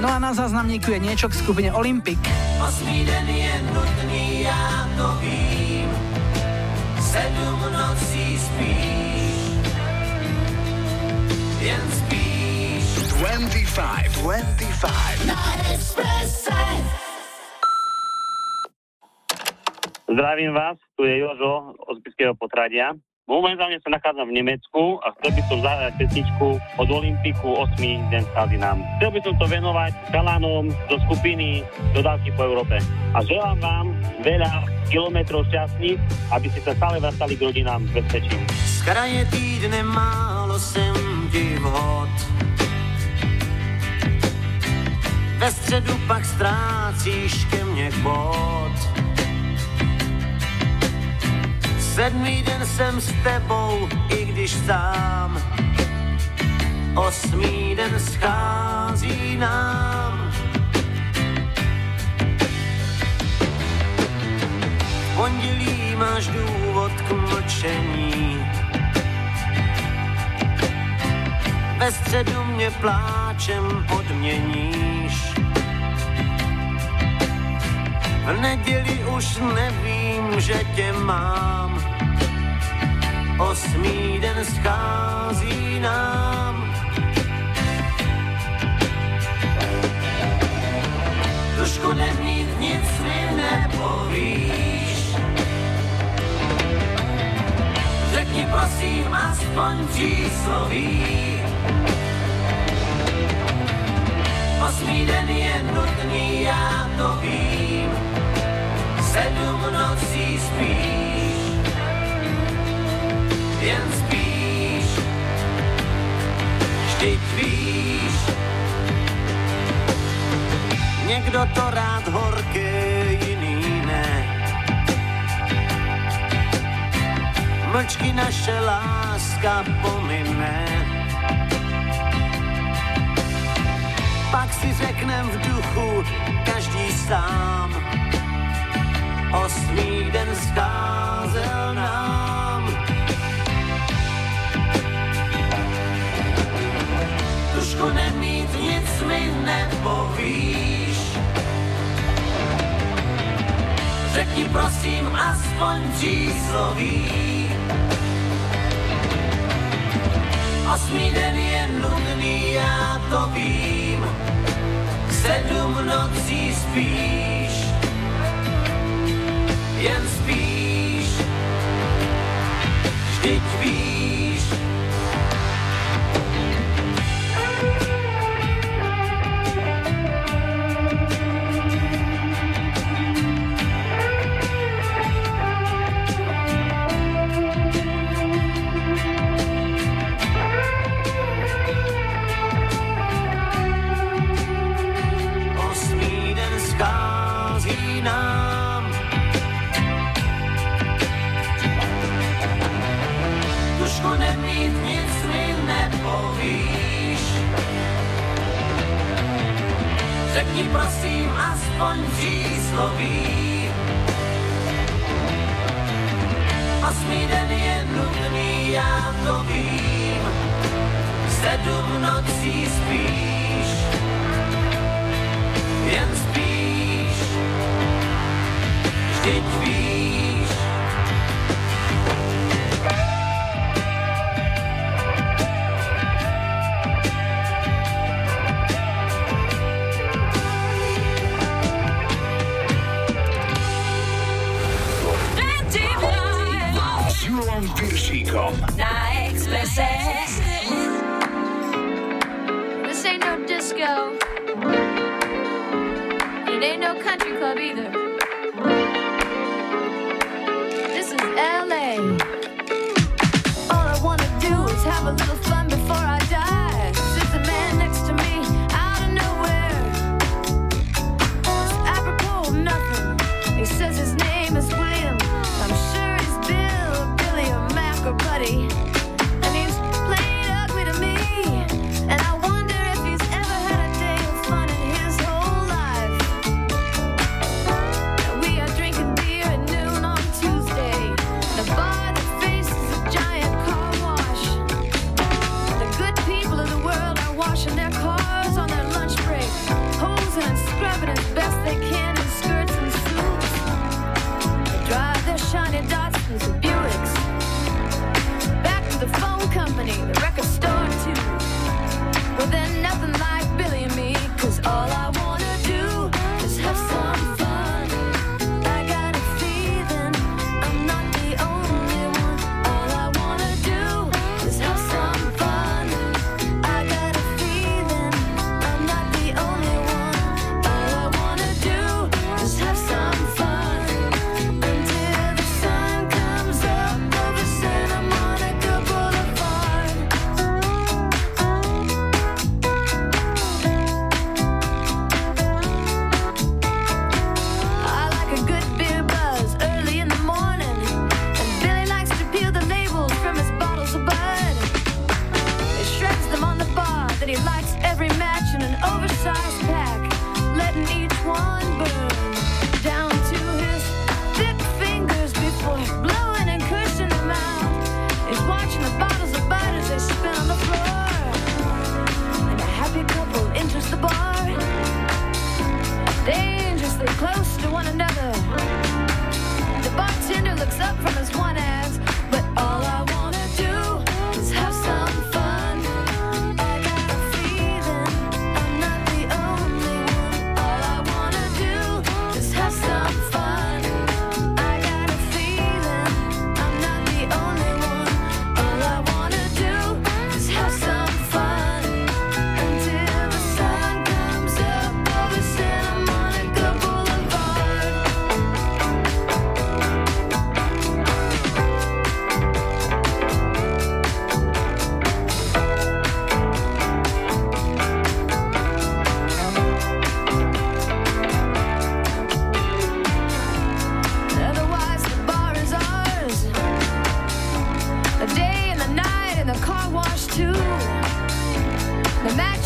No a na záznamníku je niečo k skupine Olympic. Osmý den je nudný, já to vím, 7 nocí spíš, jen spíš. 25 na Expresse. Zdravím vás, tu je Jožo z Byského Potradia. Momentálne sa nachádzam v Nemecku a chcel by som zahrať pesničku od Olympiku 8. deň stáli nám. Chcel by som to venovať chalanom do skupiny Dodávky po Európe. A želám vám veľa kilometrov šťastných, aby ste sa stále vracali k rodinám v bezpečí. Z kraje týdne málo sem ti vhod. Ve středu pak ztrácíš ke mne bod. 7. den jsem s tebou, i když sám. 8. den schází nám. V pondělí máš důvod k mlčení. Ve středu mě pláčem odměníš. V neděli už nevím, že tě mám. 8. den schází nám. Dušku nemít, nic mi nepovíš. prosím aspoň číslový. Osmý den je nutný, já to vím, 7 nocí spíš, jen spíš, vždyť víš. Někdo to rád horké, jiný ne. Mlčky naše láska pomine. Pak si řeknem v duchu, každý sám, 8. den scházel nám. Tušku nemít, nic mi nepovíš. Řekni prosím aspoň číslový. 8. den je nudný, já to vím, 7 nocí spíš, jen spíš, vždyť víš. Řekni prosím aspoň číslový. 8. den je nudný, já to vím, 7 nocí spíš, jen spíš, vždyť víš. Julom Piršíkom na Expresse. This ain't no disco. It ain't no country club either. This is LA. All I wanna do is have a little fun before I die. There's a man next to me out of nowhere. It's apropos of nothing. He says his name is William. I'm sure he's Bill. Or buddy, and he's played ugly to me, and I wonder if he's ever had a day of fun in his whole life. And we are drinking beer at noon on Tuesday, the bar that faces a giant car wash. The good people of the world are washing their cars on their lunch break, hosing and scrubbing as best they can in skirts and suits. They drive their shiny Datsuns and Buicks. The phone company, the record store too. Well, they're nothing like Billy and me, 'cause all I wanna do is have some fun. I got a feeling I'm not the only one. All I wanna do is have some fun. I got a feeling I'm not the only one. All I wanna do is have some fun until the sun comes up over Santa Monica.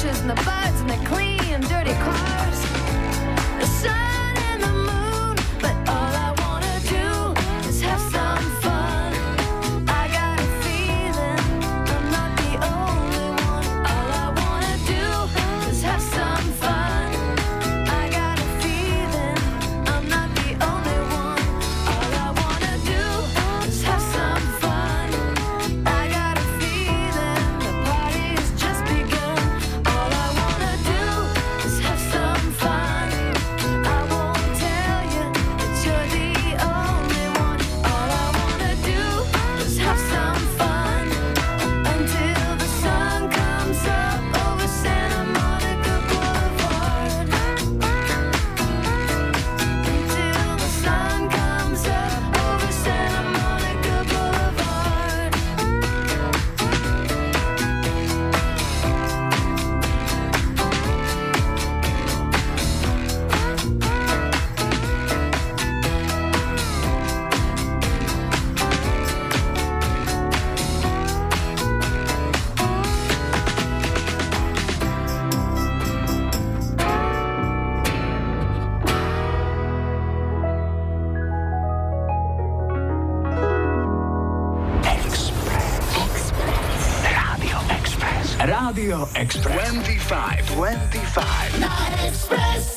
bushes and the birds and the clean and dirty cars, the sun and the moon, but all I wanna do is have some fun. I got a feeling I'm not the only one. All I wanna do is have some fun. I got a feeling I'm not the only one. All I wanna do is have some fun. I got a feeling the party has just begun. All I wanna do is have some fun. I won't tell you that you're the only one. All I wanna do is have some fun until the sun comes up over Santa Monica Boulevard. Until the sun comes up over Santa Monica Boulevard. Rádio Express. Rádio Express. 25. Na Expresse.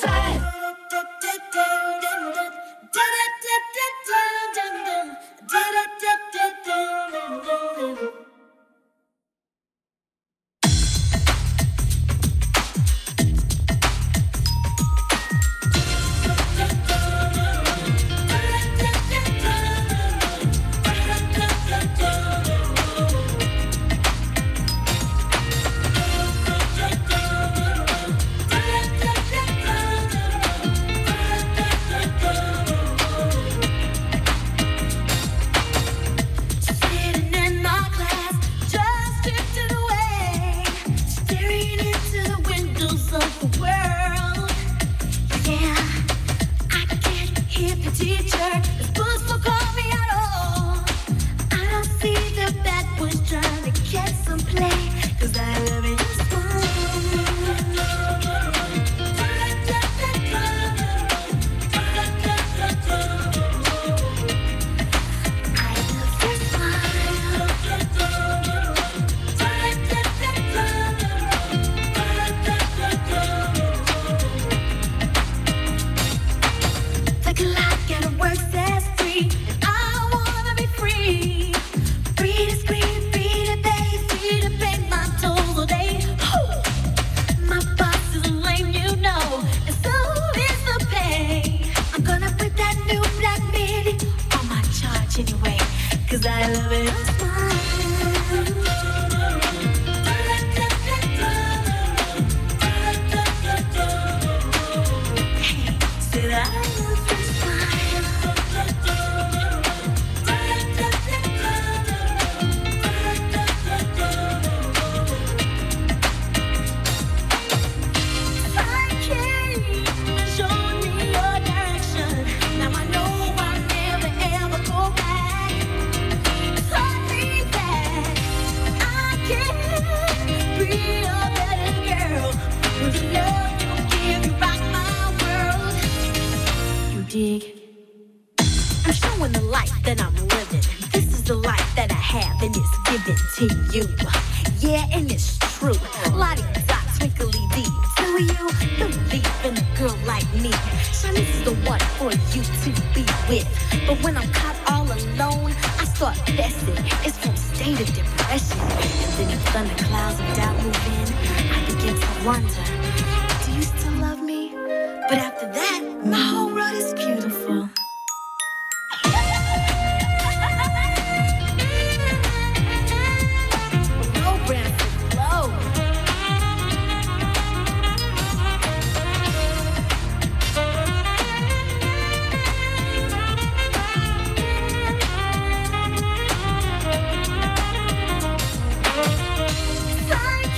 Sitting in my class, just drifting away, staring into the windows of the world. Yeah, I can't hear the teacher. His books won't call me at all. I don't see the bad boys trying to catch some play, 'cause I love it just one. I love your smile. The clock at work says 3, and I wanna be free. Free to scream, free to pay my tolls all day. My boss is lame, you know, and so is the pay. I'm gonna put that new Black Mini on my charge anyway, 'cause I love it. Hey, said I love your smile. I came and showed me your direction. Now I know I'll never ever go back. Taught me that I can be a better girl. With the love you give, you rock my world. You dig? I'm showing the life that I'm living. This is the life that I have, and it's given to you. Yeah, and it's true. Lottie dot, twinkly dee. Do you believe in a girl like me? Shawnee's is the one for you to be with. But when I'm caught all alone, I start fessing. It's from state of depression. And then the thunderclouds of doubt move in. I begin to wonder, do you still love me? But after that, my whole world is beautiful. Program to flow. I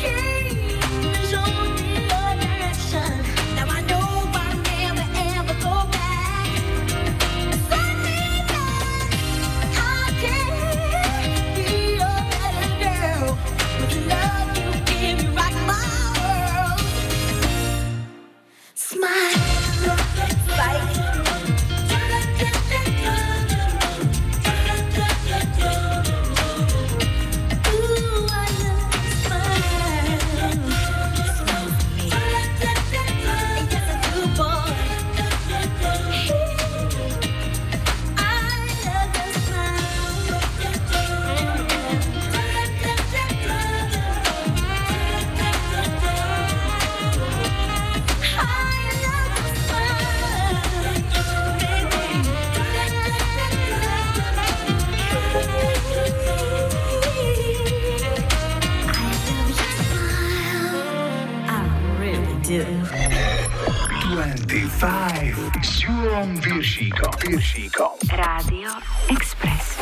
came and showed me your direction. Now I know I'll never vidieť. 25 s Julom Piršíkom. Rádio Express.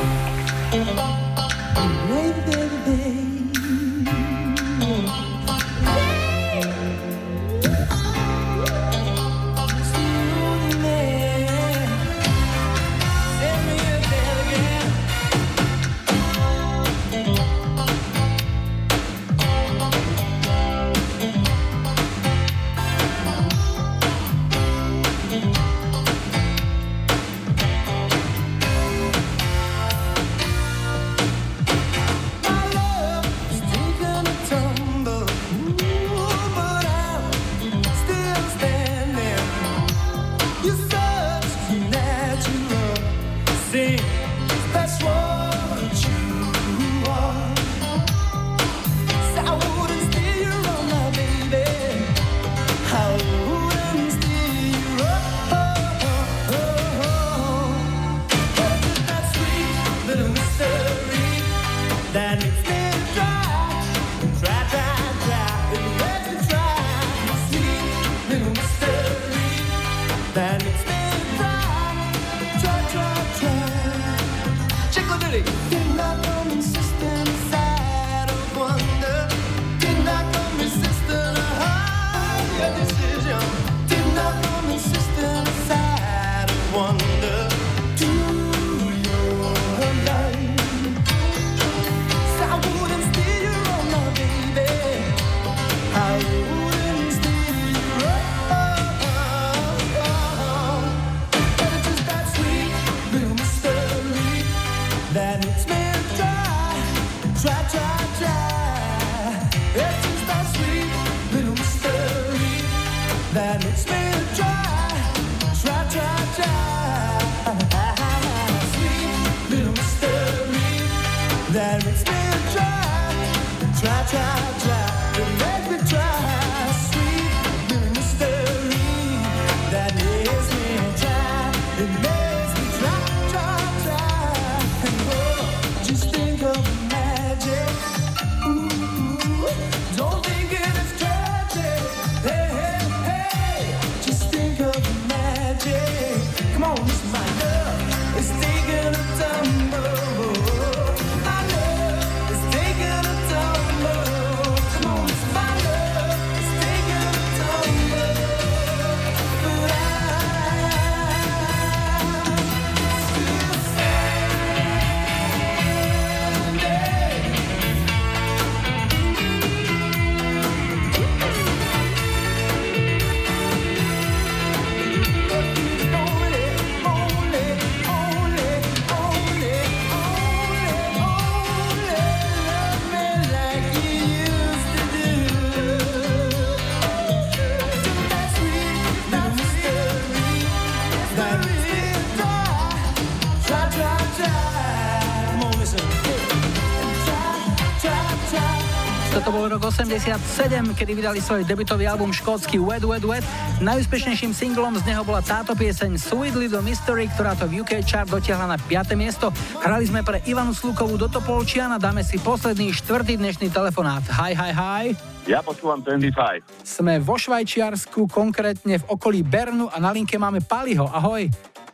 To bol rok 87, kedy vydali svoj debutový album škótsky Wet Wet Wet. Najúspešnejším singlom z neho bola táto pieseň Sweet Little Mystery, ktorá to v UK chart dotiahla na 5. miesto. Hrali sme pre Ivanu Slukovú do Topolčian a dáme si posledný štvrtý dnešný telefonát. Hi. Ja posúvam 25. Sme vo Švajčiarsku, konkrétne v okolí Bernu a na linke máme Paliho. Ahoj.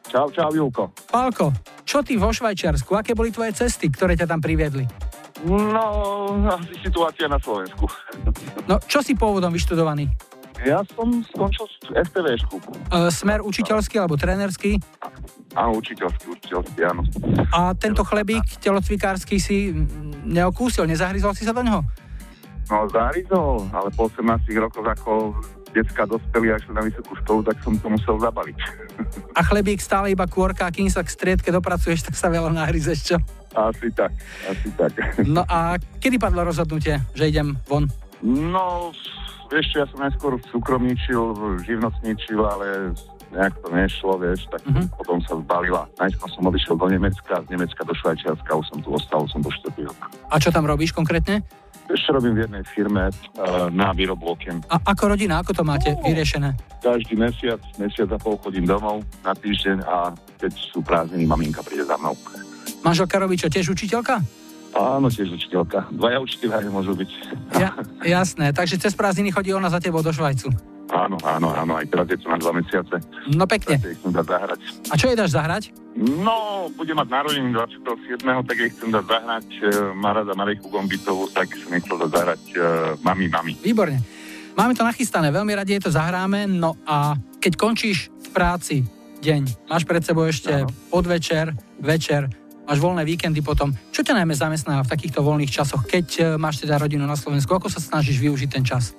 Čau, Julko. Palko, čo ty vo Švajčiarsku? Aké boli tvoje cesty, ktoré ťa tam priviedli? No, asi situácia na Slovensku. No, čo si pôvodom vyštudovaný? Ja som skončil STVčku. Smer učiteľský alebo trénerský? Áno, učiteľský, áno. A tento chlebík telocvikársky si neokúsil, nezahryzol si sa do neho? No, zahryzol, ale po 18 rokoch ako decka dospelí a išli na vysokú školu, tak som to musel zabaliť. A chlebík stále iba kôrka, kým sa k striedke dopracuješ, tak sa veľa nahryzeš, čo? Asi tak. No a kedy padlo rozhodnutie, že idem von? No, vieš čo, ja som najskôr živnostničil, ale nejak to nešlo, vieš, tak potom sa zbalila. Najskôr som odišiel do Nemecka, z Nemecka do Švajčiarska, už som tu ostal, som do 4. roka. A čo tam robíš konkrétne? Ešte robím v jednej firme na výrobu okien. A ako rodina, ako to máte vyriešené? Každý mesiac a pol chodím domov na týždeň a keď sú prázdniny, maminka príde za mnou. Manželka robí čo, tiež učiteľka? Áno, tiež učiteľka. Dvaja učiteľa nemôžu byť. Jasné, takže cez prázdniny chodí ona za tebou do Švajcu. Áno, aj teraz je to na 2 mesiace. No pekne. Tak jej chcem dať zahrať. A čo jej dáš zahrať? No, budem mať narodeniny 27., tak jej chcem dať zahrať. Má rada Marejku Gombitovú, tak som jej chcel dať zahrať Mami. Výborne. Máme to nachystané, veľmi radi to zahráme. No a keď končíš v práci deň, máš pred sebou ešte podvečer, večer, máš voľné víkendy potom. Čo ťa najmä zamestná v takýchto voľných časoch, keď máš teda rodinu na Slovensku? Ako sa snažíš využiť ten čas?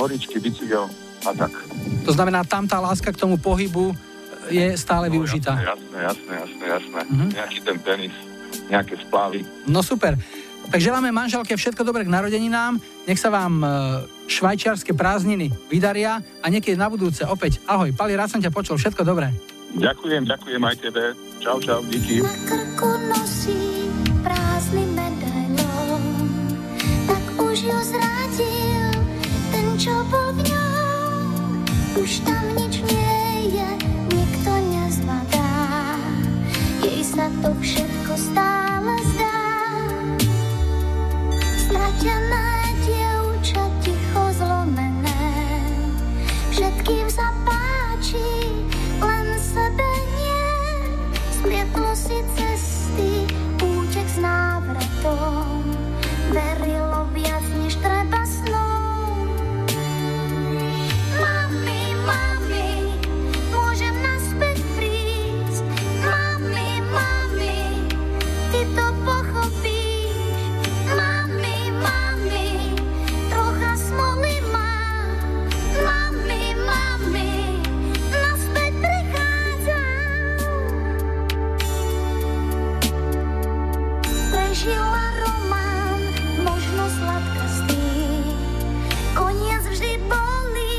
Horičky, bicykel a tak. To znamená, tam tá láska k tomu pohybu je stále využitá. Jasné. Uh-huh. Nejaký ten tenis, nejaké splavy. No super. Tak želáme manželke všetko dobré k narodeninám, nech sa vám švajčiarske prázdniny vydaria a niekedy na budúce opäť. Ahoj, Pali, rád som ťa počul, všetko dobré. Ďakujem aj tebe. Čau, díky. Na krku nosí prázdny medailon, tak už ju zradil ten, čo bol v ňom. Už tam nič nie je, nikto nezvládá, jej sa to všetko stále zdá. Stratené dievča, ticho zlomené, všetkým sa páči, len sebe nie. Splietlo si cesty, útek s návratom, verilo viac než treba snom. Mami, môžem naspäť prísť. Mami, ty to pochopíš. Žila román, možno sladkastý, koniec vždy bolí,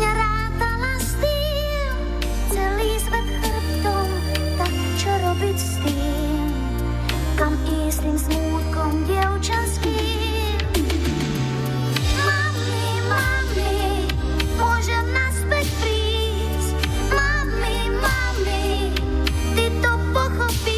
nerátala s tým. Celý svet chrbtom, tak čo robiť s tým? Kam ísť tým smútkom dievčanským? Mami, môžem naspäť prísť. Mami, ty to pochopíš.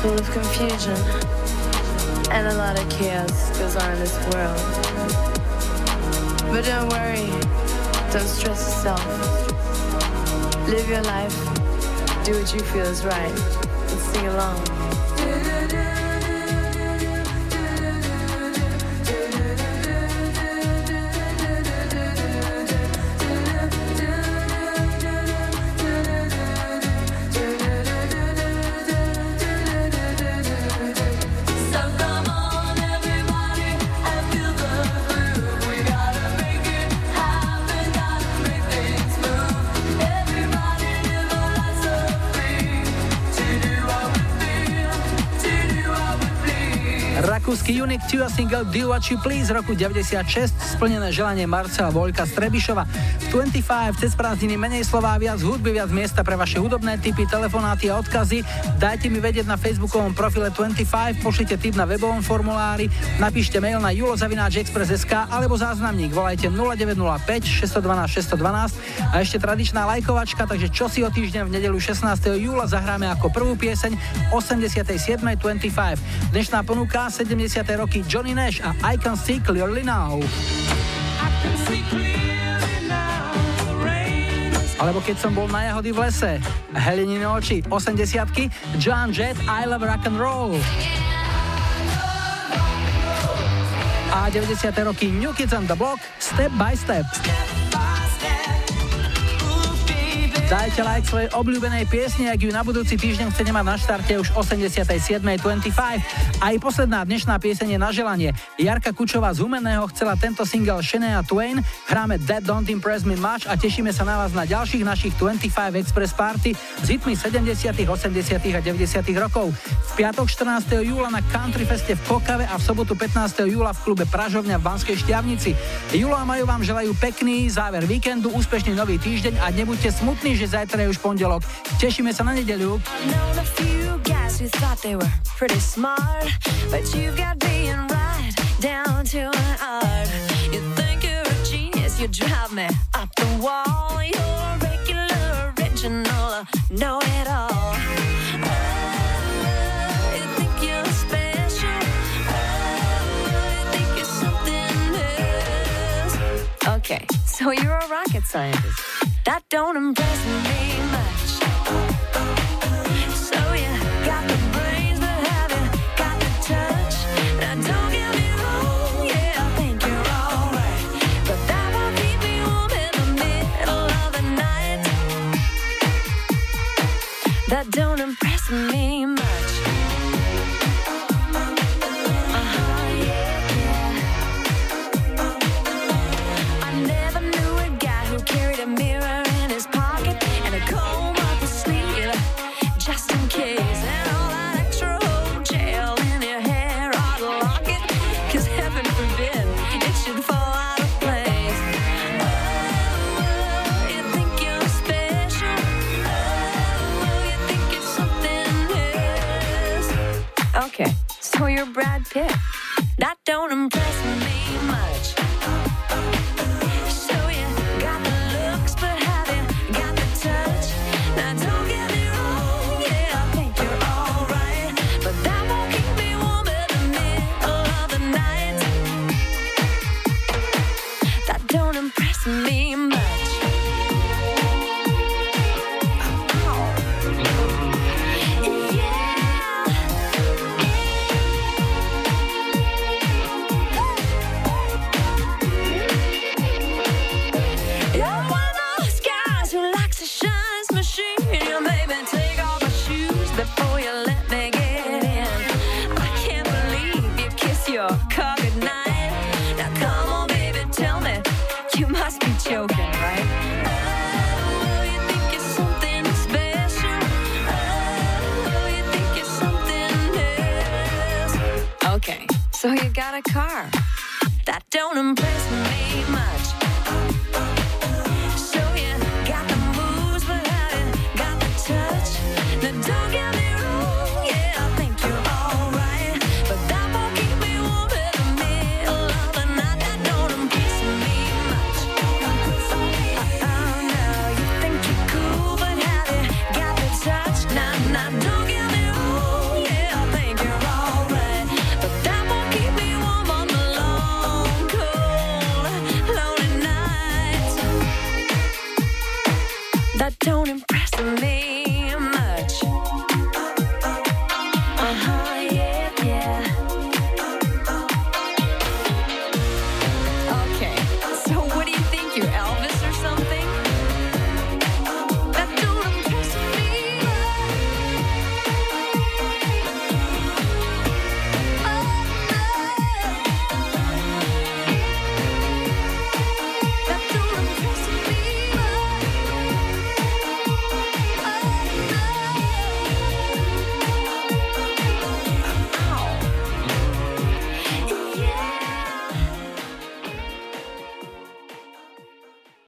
full of confusion and a lot of chaos goes on in this world. But don't worry, don't stress yourself. Live your life, do what you feel is right, and sing along. Unit 2 single Do What You Please roku 96, splnené želanie Marcela Voľka z Trebišova. 25 cez prázdniny, menej slová, viac hudby, viac miesta pre vaše hudobné tipy, telefonáty a odkazy. Dajte mi vedieť na facebookovom profile 25, pošlite tip na webovom formulári, napíšte mail na julo@express.sk alebo záznamník, volajte 0905 612 612 a ešte tradičná lajkovačka, takže čo si o týždeň v nedeľu 16. júla zahráme ako prvú pieseň 87. 25. Dnešná ponuka 70. roky Johnny Nash a I Can See Clearly Now. Alebo keď som bol na jahody v lese, Helenine oči, 80-ky, Joan Jett, I Love Rock and Roll. A 90. roky New Kids on the Block, Step by Step. Dajte like svojej obľúbenej piesni, ak ju na budúci týždeň chcete mať na štarte už 87.25. Aj posledná dnešná pieseň je na želanie. Jarka Kučová z Humenného chcela tento single Shania Twain. Hráme That Don't Impress Me Much a tešíme sa na vás na ďalších našich 25 Express Party s hitmi 70., 80. a 90. rokov. V piatok 14. júla na Country Feste v Kokave a v sobotu 15. júla v klube Pražovňa v Banskej Štiavnici. Julo a Majo vám želajú pekný záver víkendu, úspešný nový týždeň a nebuďte smutní, že zajtra je už pondelok. Tešíme sa na nedeľu. Okay, so you're a rocket scientist. That don't impress me much. So you got the brains, but have you got the touch? Now don't get me wrong, yeah, I think you're alright, but that won't keep me warm in the middle of the night. That don't impress me much. So you're Brad Pitt. That don't impress me much. So you got the looks, but have you got the touch? Now don't get me wrong, yeah, I think you're alright, but that won't keep me warm in the middle of the night. That don't impress me much. So you got a car. That don't impress me.